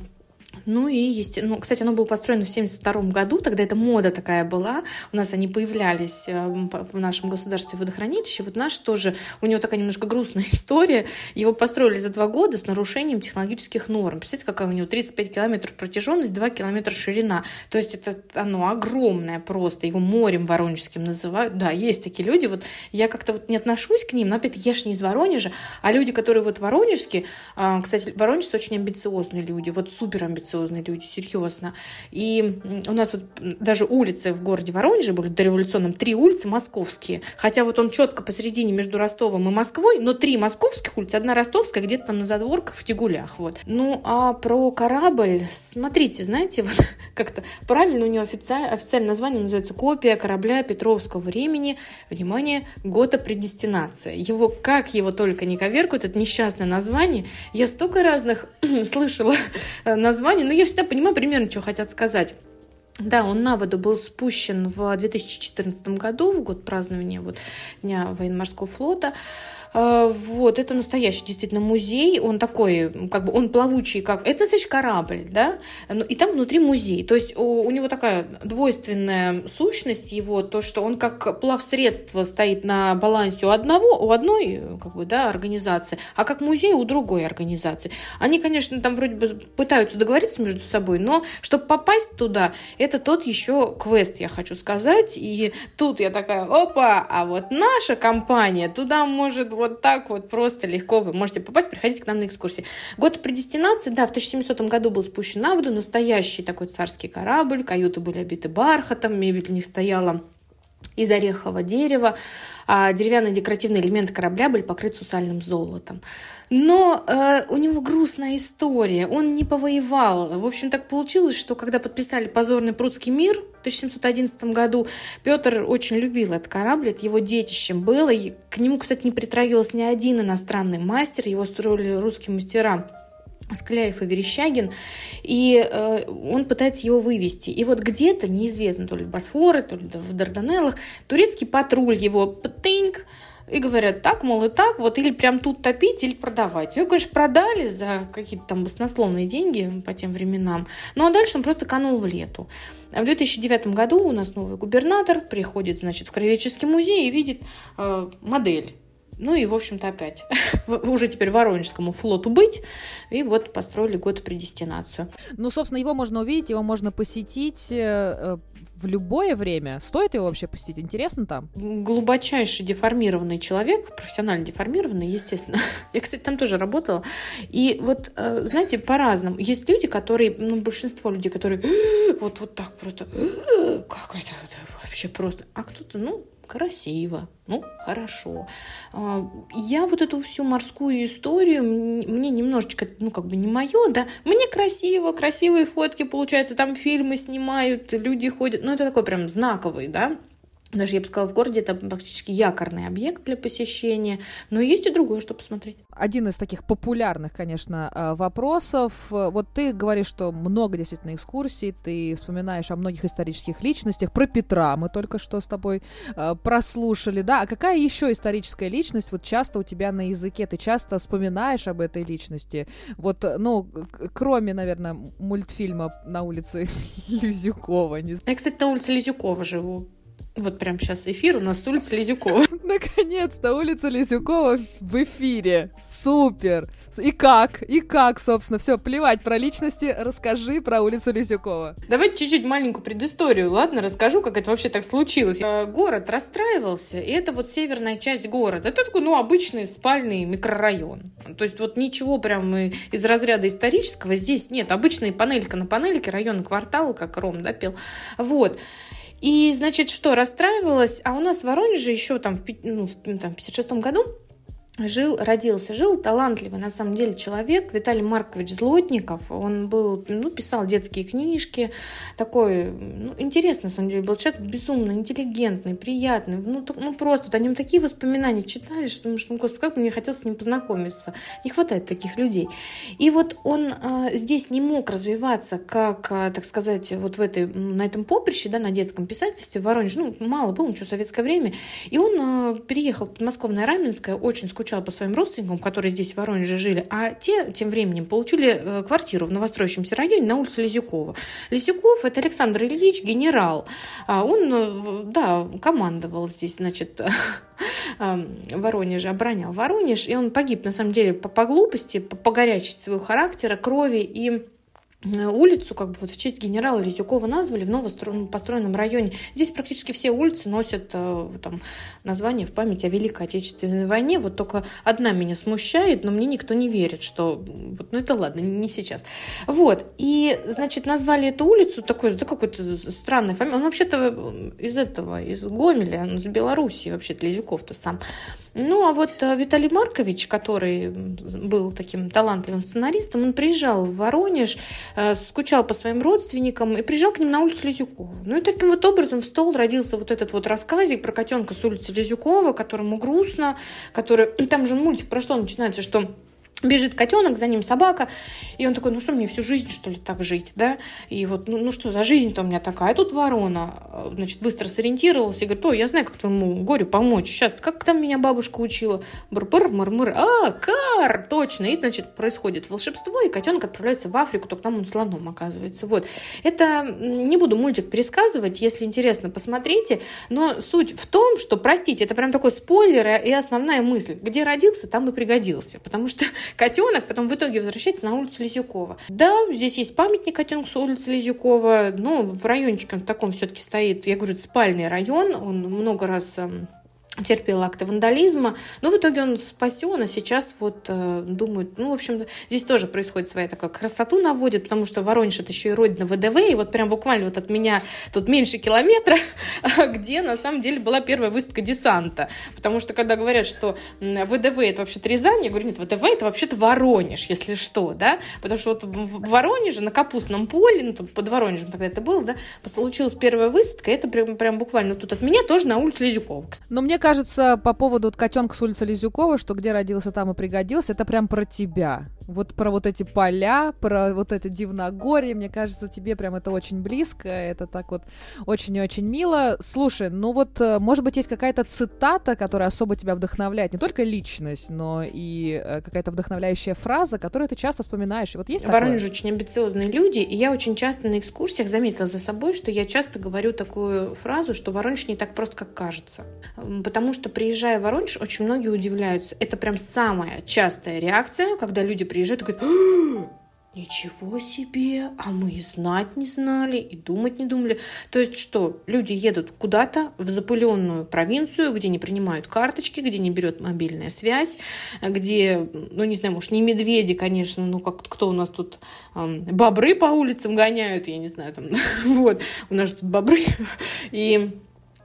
Ну и есть, ну, кстати, оно было построено в семьдесят втором году, тогда эта мода такая была, у нас они появлялись в нашем государстве водохранилище, вот наш тоже, у него такая немножко грустная история, его построили за два года с нарушением технологических норм, представляете, какая у него тридцать пять километров протяженность, два километра ширина, то есть это оно огромное просто, его морем воронежским называют, да, есть такие люди, вот я как-то вот не отношусь к ним, но опять-таки я ж не из Воронежа, а люди, которые вот воронежские, кстати, воронежцы очень амбициозные люди, вот супер амбициозные, амбициозные люди, серьезно. И у нас вот даже улицы в городе Воронеже были дореволюционным, три улицы московские. Хотя вот он четко посередине между Ростовом и Москвой, но три московских улицы, одна ростовская, где-то там на задворках, в Тегулях. Вот. Ну, а про корабль, смотрите, знаете, вот как-то правильно у него официаль... официальное название называется «Копия корабля Петровского времени». Внимание, «Гото Предестинация». Его, как его только не коверкают, это несчастное название. Я столько разных слышала названий, но я всегда понимаю примерно, что хотят сказать. Да, он на воду был спущен в две тысячи четырнадцатом году, в год празднования вот, Дня военно-морского флота. Вот, это настоящий действительно музей, он такой, как бы, он плавучий, как, это настоящий корабль, да, и там внутри музей, то есть у, у него такая двойственная сущность его, то, что он как плавсредство стоит на балансе у одного, у одной, как бы, да, организации, а как музей у другой организации. Они, конечно, там вроде бы пытаются договориться между собой, но чтобы попасть туда, это тот еще квест, я хочу сказать, и тут я такая, опа, а вот наша компания туда может... Вот так вот просто легко вы можете попасть, приходите к нам на экскурсии. Год предестинации, да, в тысяча семисотом году был спущен на воду настоящий такой царский корабль, каюты были обиты бархатом, мебель у них стояла из орехового дерева, а деревянные декоративные элементы корабля были покрыты сусальным золотом. Но э, у него грустная история, он не повоевал. В общем, так получилось, что когда подписали позорный Прусский мир в тысяча семьсот одиннадцатом году, Петр очень любил этот корабль, это его детищем было. И к нему, кстати, не притроился ни один иностранный мастер, его строили русские мастера Скляев и Верещагин, и э, он пытается его вывести. И вот где-то, неизвестно, то ли в Босфоре, то ли в Дарданеллах, турецкий патруль его птыньк, и говорят, так, мол, и так, вот, или прям тут топить, или продавать. Ее, конечно, продали за какие-то там баснословные деньги по тем временам. Ну, а дальше он просто канул в лету. В две тысячи девятом году у нас новый губернатор приходит, значит, в Краеведческий музей и видит э, модель. Ну и, в общем-то, опять уже теперь Воронежскому флоту быть. И вот построили Гото Предестинацию. Ну, собственно, его можно увидеть, его можно посетить в любое время. Стоит его вообще посетить? Интересно там? Глубочайше деформированный человек, профессионально деформированный, естественно. Я, кстати, там тоже работала. И вот, знаете, по-разному. Есть люди, которые, ну, большинство людей, которые вот, вот так просто, как это вообще просто. А кто-то, ну, красиво, ну, хорошо. Я вот эту всю морскую историю, мне немножечко, ну, как бы не мое, да, мне красиво, красивые фотки получаются, там фильмы снимают, люди ходят, ну, это такой прям знаковый, да, даже, я бы сказала, в городе это практически якорный объект для посещения, но есть и другое, что посмотреть. Один из таких популярных, конечно, вопросов. Вот ты говоришь, что много действительно экскурсий, ты вспоминаешь о многих исторических личностях. Про Петра мы только что с тобой прослушали, да? А какая еще историческая личность вот часто у тебя на языке? Ты часто вспоминаешь об этой личности? Вот, ну, кроме, наверное, мультфильма «На улице Лизюкова». Я, кстати, на улице Лизюкова живу. Вот прям сейчас эфир у нас с улицы Лизюкова. Наконец-то улица Лизюкова в эфире. Супер! И как? И как, собственно? Все, плевать про личности, расскажи про улицу Лизюкова. Давайте чуть-чуть маленькую предысторию, ладно? Расскажу, как это вообще так случилось. Город расстраивался, и это вот северная часть города. Это такой, ну, обычный спальный микрорайон. То есть вот ничего прям из разряда исторического здесь нет. Обычная панелька на панельке, район квартала, как Ром, да, пел. Вот. И, значит, что, расстраивалась, а у нас в Воронеже еще там в, ну, там, в пятьдесят шестом году жил, родился, жил талантливый, на самом деле, человек, Виталий Маркович Злотников. Он был, ну, писал детские книжки, такой, ну, интересный, на самом деле, был человек, безумно интеллигентный, приятный, ну, так, ну просто, вот, о нем такие воспоминания читаешь, что, ну, господи, как бы мне хотелось с ним познакомиться, не хватает таких людей. И вот он а, здесь не мог развиваться, как, а, так сказать, вот в этой, на этом поприще, да, на детском писательстве в Воронеже, ну, мало было, ничего, советское время, и он а, переехал в подмосковное Раменское, очень скучно по своим родственникам, которые здесь в Воронеже жили, а те тем временем получили квартиру в новостроящемся районе на улице Лизюкова. Лизюков — это Александр Ильич, генерал. Он, да, командовал здесь, значит, Воронеж, оборонял Воронеж, и он погиб, на самом деле, по, по глупости, по, по горячести своего характера, крови и улицу, как бы вот в честь генерала Лизюкова назвали, в новопостроенном районе. Здесь практически все улицы носят там название в память о Великой Отечественной войне. Вот только одна меня смущает, но мне никто не верит, что... Ну это ладно, не сейчас. Вот. И, значит, назвали эту улицу такой, да какой-то странной фамилией. Он вообще-то из этого, из Гомеля, он из Белоруссии вообще-то, Лизюков-то сам. Ну, а вот Виталий Маркович, который был таким талантливым сценаристом, он приезжал в Воронеж, скучал по своим родственникам и приезжал к ним на улицу Лизюкова. Ну и таким вот образом в стол родился вот этот вот рассказик про котенка с улицы Лизюкова, которому грустно, который... Там же мультик про что начинается, что бежит котенок, за ним собака, и он такой, ну что, мне всю жизнь, что ли, так жить, да? И вот, ну, ну что за жизнь-то у меня такая? А тут ворона, значит, быстро сориентировался и говорит, ой, я знаю, как твоему горю помочь. Сейчас, как там меня бабушка учила? Бр-бр, мыр-мыр, а, кар, точно. И, значит, происходит волшебство, и котенок отправляется в Африку, только там он слоном оказывается. Вот. Это, не буду мультик пересказывать, если интересно, посмотрите, но суть в том, что, простите, это прям такой спойлер и основная мысль. Где родился, там и пригодился, потому что котенок потом в итоге возвращается на улицу Лизюкова. Да, здесь есть памятник котенку с улицы Лизюкова, но в райончике он в таком все-таки стоит, я говорю, это спальный район, он много раз терпел акты вандализма, но в итоге он спасен, а сейчас вот э, думают, ну, в общем, здесь тоже происходит своя такая красоту наводит, потому что Воронеж — это еще и родина ВДВ, и вот прям буквально вот от меня тут меньше километра, где на самом деле была первая выставка десанта, потому что когда говорят, что ВДВ — это вообще-то Рязань, я говорю, нет, ВДВ — это вообще-то Воронеж, если что, да, потому что вот в Воронеже на Капустном поле, ну, там под Воронежем тогда это было, да, случилась первая выставка, это прям, прям буквально тут от меня тоже на улице Лизюкова. Но мне кажется, по поводу котенка с улицы Лизюкова, что где родился, там и пригодился, это прям про тебя. Вот про вот эти поля, про вот это Дивногорье, мне кажется, тебе прям это очень близко, это так вот очень и очень мило. Слушай, ну вот, может быть, есть какая-то цитата, которая особо тебя вдохновляет, не только личность, но и какая-то вдохновляющая фраза, которую ты часто вспоминаешь. Вот есть такое? В Воронеже очень амбициозные люди, и я очень часто на экскурсиях заметила за собой, что я часто говорю такую фразу, что Воронеж не так прост, как кажется. Потому что, приезжая в Воронеж, очень многие удивляются. Это прям самая частая реакция, когда люди приезжают приезжают и говорят, ничего себе, а мы и знать не знали, и думать не думали. То есть что, люди едут куда-то в запыленную провинцию, где не принимают карточки, где не берет мобильная связь, где, ну не знаю, может, не медведи, конечно, ну как кто у нас тут эм, бобры по улицам гоняют, я не знаю, там, вот, у нас тут бобры, и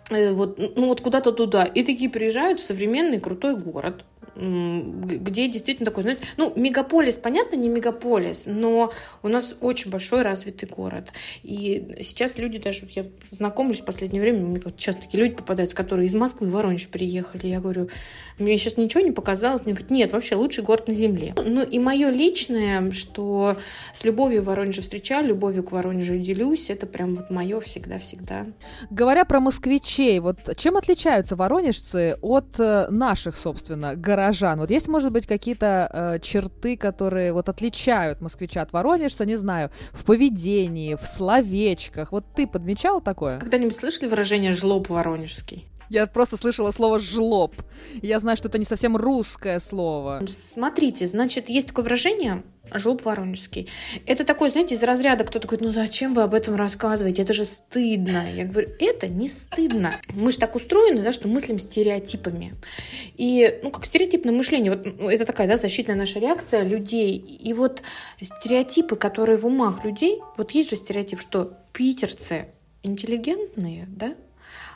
вот, ну вот куда-то туда. И такие приезжают в современный крутой город, где действительно такой, знаете, ну, мегаполис, понятно, не мегаполис, но у нас очень большой развитый город. И сейчас люди даже, я знакомлюсь в последнее время, мне часто такие люди попадаются, которые из Москвы в Воронеж приехали. Я говорю, мне сейчас ничего не показалось. Мне говорят, нет, вообще лучший город на земле. Ну, и мое личное, что с любовью Воронежа встречаю, любовью к Воронежу делюсь, это прям вот мое всегда-всегда. Говоря про москвичей, вот чем отличаются воронежцы от наших, собственно, городов? Вот есть, может быть, какие-то э, черты, которые вот отличают москвича от воронежца, не знаю, в поведении, в словечках. Вот ты подмечала такое? Когда-нибудь слышали выражение «жлоб воронежский»? Я просто слышала слово «жлоб». Я знаю, что это не совсем русское слово. Смотрите, значит, есть такое выражение «жлоб воронежский». Это такой, знаете, из разряда кто-то говорит, ну зачем вы об этом рассказываете, это же стыдно. Я говорю, это не стыдно. Мы же так устроены, да, что мыслим стереотипами. И, ну, как стереотипное мышление, вот это такая, да, защитная наша реакция людей. И вот стереотипы, которые в умах людей, вот есть же стереотип, что питерцы интеллигентные, да,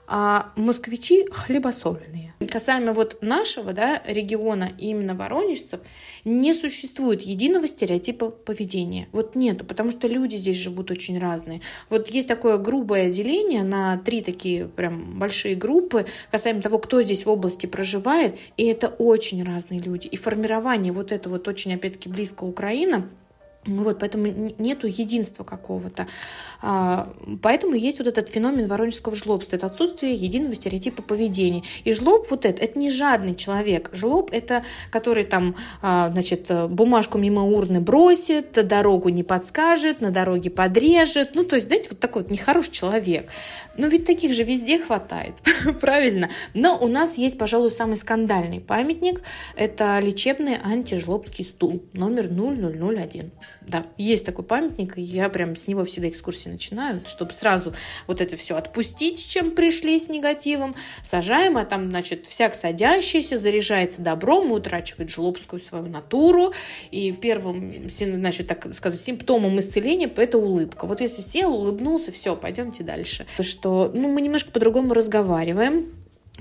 а москвичи хлебосольные. Касаемо вот нашего, да, региона, именно воронежцев, не существует единого стереотипа поведения. Вот нету, потому что люди здесь живут очень разные. Вот есть такое грубое деление на три такие прям большие группы, касаемо того, кто здесь в области проживает, и это очень разные люди. И формирование вот это вот очень, опять-таки, близко Украина. Вот, поэтому нету единства какого-то. А, поэтому есть вот этот феномен воронежского жлобства. Это отсутствие единого стереотипа поведения. И жлоб вот это, это не жадный человек. Жлоб это, который там, а, значит, бумажку мимо урны бросит, дорогу не подскажет, на дороге подрежет. Ну, то есть, знаете, вот такой вот нехороший человек. Ну, ведь таких же везде хватает, правильно? Но у нас есть, пожалуй, самый скандальный памятник. Это лечебный антижлобский стул номер ноль ноль ноль один. Да, есть такой памятник, и я прям с него всегда экскурсии начинаю, чтобы сразу вот это все отпустить, с чем пришли, с негативом. Сажаем, а там, значит, всяк садящийся заряжается добром и утрачивает жлобскую свою натуру. И первым, значит, так сказать, симптомом исцеления это улыбка. Вот если сел, улыбнулся, все, пойдемте дальше. То, что, ну, мы немножко по-другому разговариваем.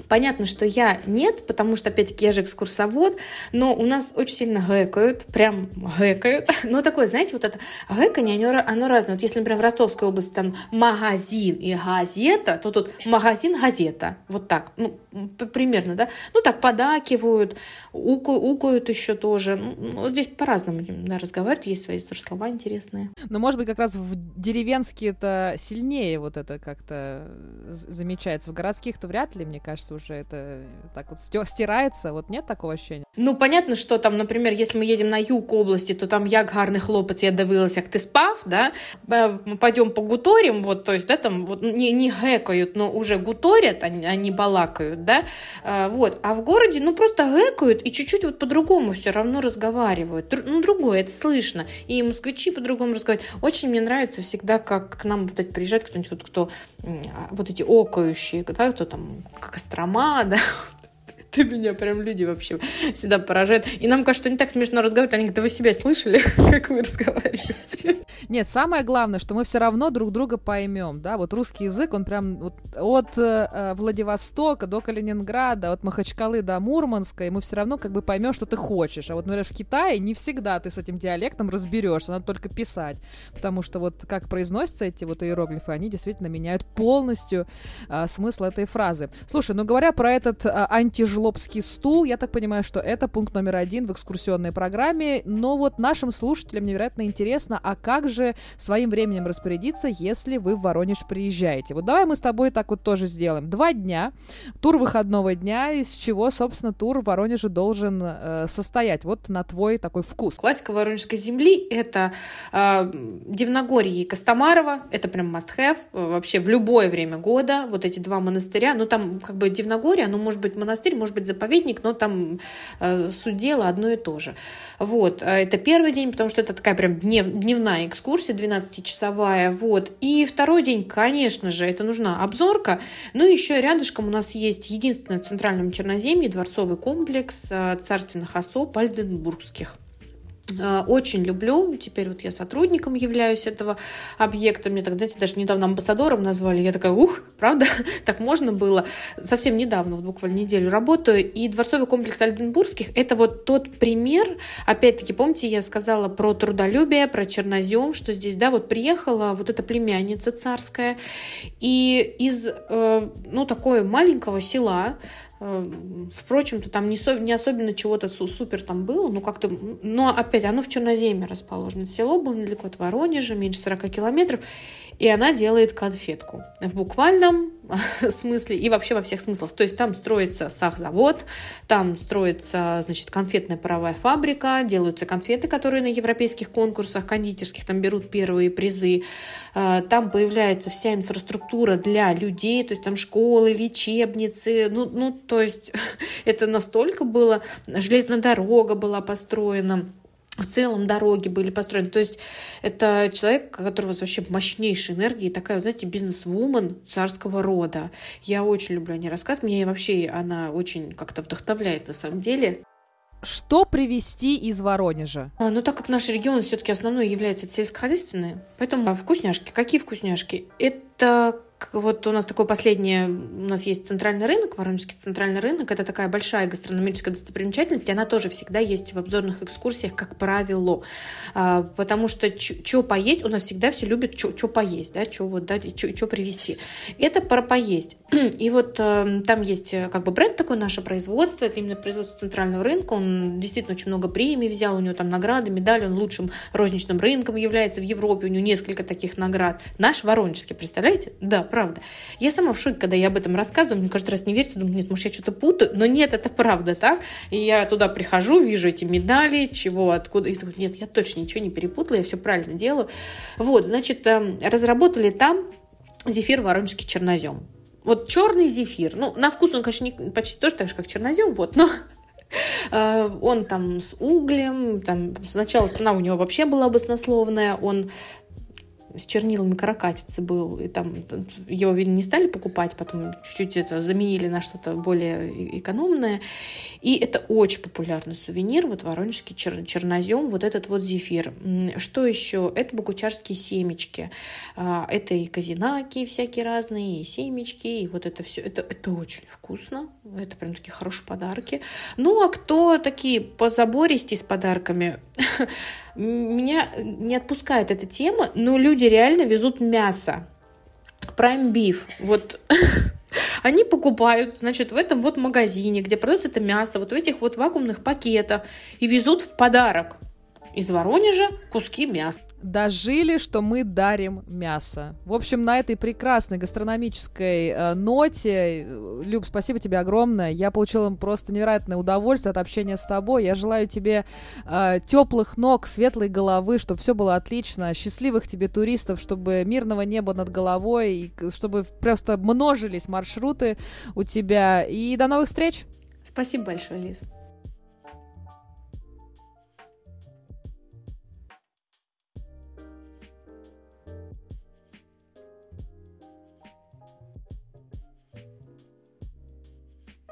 Понятно, что я нет, потому что, опять-таки, я же экскурсовод, но у нас очень сильно гэкают, прям гэкают. Но такое, знаете, вот это гэканье, оно, оно разное. Вот если, например, в Ростовской области там магазин и газета, то тут магазин-газета. Вот так, ну, примерно, да. Ну, так подакивают, укают, укают еще тоже. Ну, вот здесь по-разному, да, разговаривают, есть свои тоже слова интересные. Но, может быть, как раз в деревенские-то сильнее вот это как-то замечается. В городских-то вряд ли, мне кажется, уже это так вот стирается, вот нет такого ощущения? Ну, понятно, что там, например, если мы едем на юг области, то там як гарный хлопец, я дивилась, як ты спав, да, мы пойдем погуторим, вот, то есть, да, там вот, не, не гэкают, но уже гуторят, они, они балакают, да, а, вот, а в городе, ну, просто гэкают и чуть-чуть вот по-другому все равно разговаривают, Дру, ну, другое, это слышно, и москвичи по-другому разговаривают. Очень мне нравится всегда, как к нам вот, приезжает кто-нибудь, вот, кто, вот эти окающие, да, кто там, как Кострома, да, ты меня прям люди вообще всегда поражают. И нам кажется, что не так смешно разговаривать, они говорят, да вы себя слышали, как вы разговариваете. Нет, самое главное, что мы все равно друг друга поймем, да, вот русский язык, он прям вот от э, Владивостока до Калининграда, от Махачкалы до Мурманска, и мы все равно как бы поймем, что ты хочешь. А вот, например, в Китае не всегда ты с этим диалектом разберешься, надо только писать, потому что вот как произносятся эти вот иероглифы, они действительно меняют полностью э, смысл этой фразы. Слушай, ну говоря про этот э, антижлобский стул, я так понимаю, что это пункт номер один в экскурсионной программе, но вот нашим слушателям невероятно интересно, а как же своим временем распорядиться, если вы в Воронеж приезжаете? Вот давай мы с тобой так вот тоже сделаем. Два дня, тур выходного дня, из чего, собственно, тур в Воронеже должен э, состоять, вот на твой такой вкус. Классика воронежской земли — это э, Дивногорье и Костомарова, это прям must-have, вообще в любое время года, вот эти два монастыря, ну там как бы Дивногорье, оно может быть монастырь, может быть заповедник, но там э, суть дела одно и то же. Вот, это первый день, потому что это такая прям днев, дневная экскурсия, двенадцатичасовая, вот. И второй день, конечно же, это нужна обзорка, ну еще рядышком у нас есть единственное в центральном Черноземье дворцовый комплекс э, царственных особ альденбургских. Очень люблю, теперь вот я сотрудником являюсь этого объекта, мне тогда даже недавно амбассадором назвали, я такая, ух, правда, так можно было, совсем недавно, вот буквально неделю работаю, и дворцовый комплекс Альденбургских, это вот тот пример, опять-таки, помните, я сказала про трудолюбие, про чернозем, что здесь, да, вот приехала вот эта племянница царская, и из, ну, такого маленького села. Впрочем-то, там не, со, не особенно чего-то супер там было, ну как-то, но опять оно в Черноземье расположено. Село было недалеко от Воронежа, меньше сорока километров, и она делает конфетку в буквальном смысле и вообще во всех смыслах. То есть там строится сахзавод, там строится, значит, конфетная паровая фабрика, делаются конфеты, которые на европейских конкурсах кондитерских там берут первые призы, там появляется вся инфраструктура для людей, то есть там школы, лечебницы, ну, ну то есть это настолько было, железная дорога была построена, в целом дороги были построены. То есть это человек, у которого вообще мощнейшая энергия, такая, знаете, бизнес-вумен царского рода. Я очень люблю о ней рассказ, меня вообще она очень как-то вдохновляет на самом деле. Что привезти из Воронежа? А, ну, так как наш регион все-таки основной является сельскохозяйственный, поэтому а, вкусняшки. Какие вкусняшки? Это... Вот у нас такое последнее, у нас есть центральный рынок, Воронежский центральный рынок, это такая большая гастрономическая достопримечательность, и она тоже всегда есть в обзорных экскурсиях, как правило, а, потому что что поесть, у нас всегда все любят что поесть, да, что вот, да, привезти. Это про поесть. И вот а, там есть как бы бренд такой, наше производство, это именно производство центрального рынка, он действительно очень много премий взял, у него там награды, медали, он лучшим розничным рынком является в Европе, у него несколько таких наград. Наш Воронежский, представляете? Да, правда. Я сама в шоке, когда я об этом рассказываю, мне каждый раз не верится, думаю, нет, может, я что-то путаю, но нет, это правда так, и я туда прихожу, вижу эти медали, чего, откуда, и думаю, нет, я точно ничего не перепутала, я все правильно делаю. Вот, значит, разработали там зефир воронежский чернозем. Вот черный зефир, ну, на вкус он, конечно, не, почти тоже так же, как чернозем, вот, но... Он там с углем, там сначала цена у него вообще была баснословная, он с чернилами каракатицы был, и там его, видно, не стали покупать, потом чуть-чуть это заменили на что-то более экономное. И это очень популярный сувенир, вот воронежский чер- чернозем, вот этот вот зефир. Что еще? Это бакучарские семечки, это и казинаки всякие разные, и семечки, и вот это все. Это, это очень вкусно, это прям такие хорошие подарки. Ну, а кто такие позабористые с подарками? Меня не отпускает эта тема, но люди реально везут мясо. Prime beef. Вот они покупают, значит, в этом вот магазине, где продается это мясо, вот в этих вот вакуумных пакетах, и везут в подарок из Воронежа куски мяса. Дожили, что мы дарим мясо. В общем, на этой прекрасной гастрономической э, ноте, Люб, спасибо тебе огромное. Я получила просто невероятное удовольствие от общения с тобой. Я желаю тебе э, теплых ног, светлой головы, чтобы все было отлично, счастливых тебе туристов, чтобы мирного неба над головой, и чтобы просто множились маршруты у тебя. И до новых встреч! Спасибо большое, Лиза.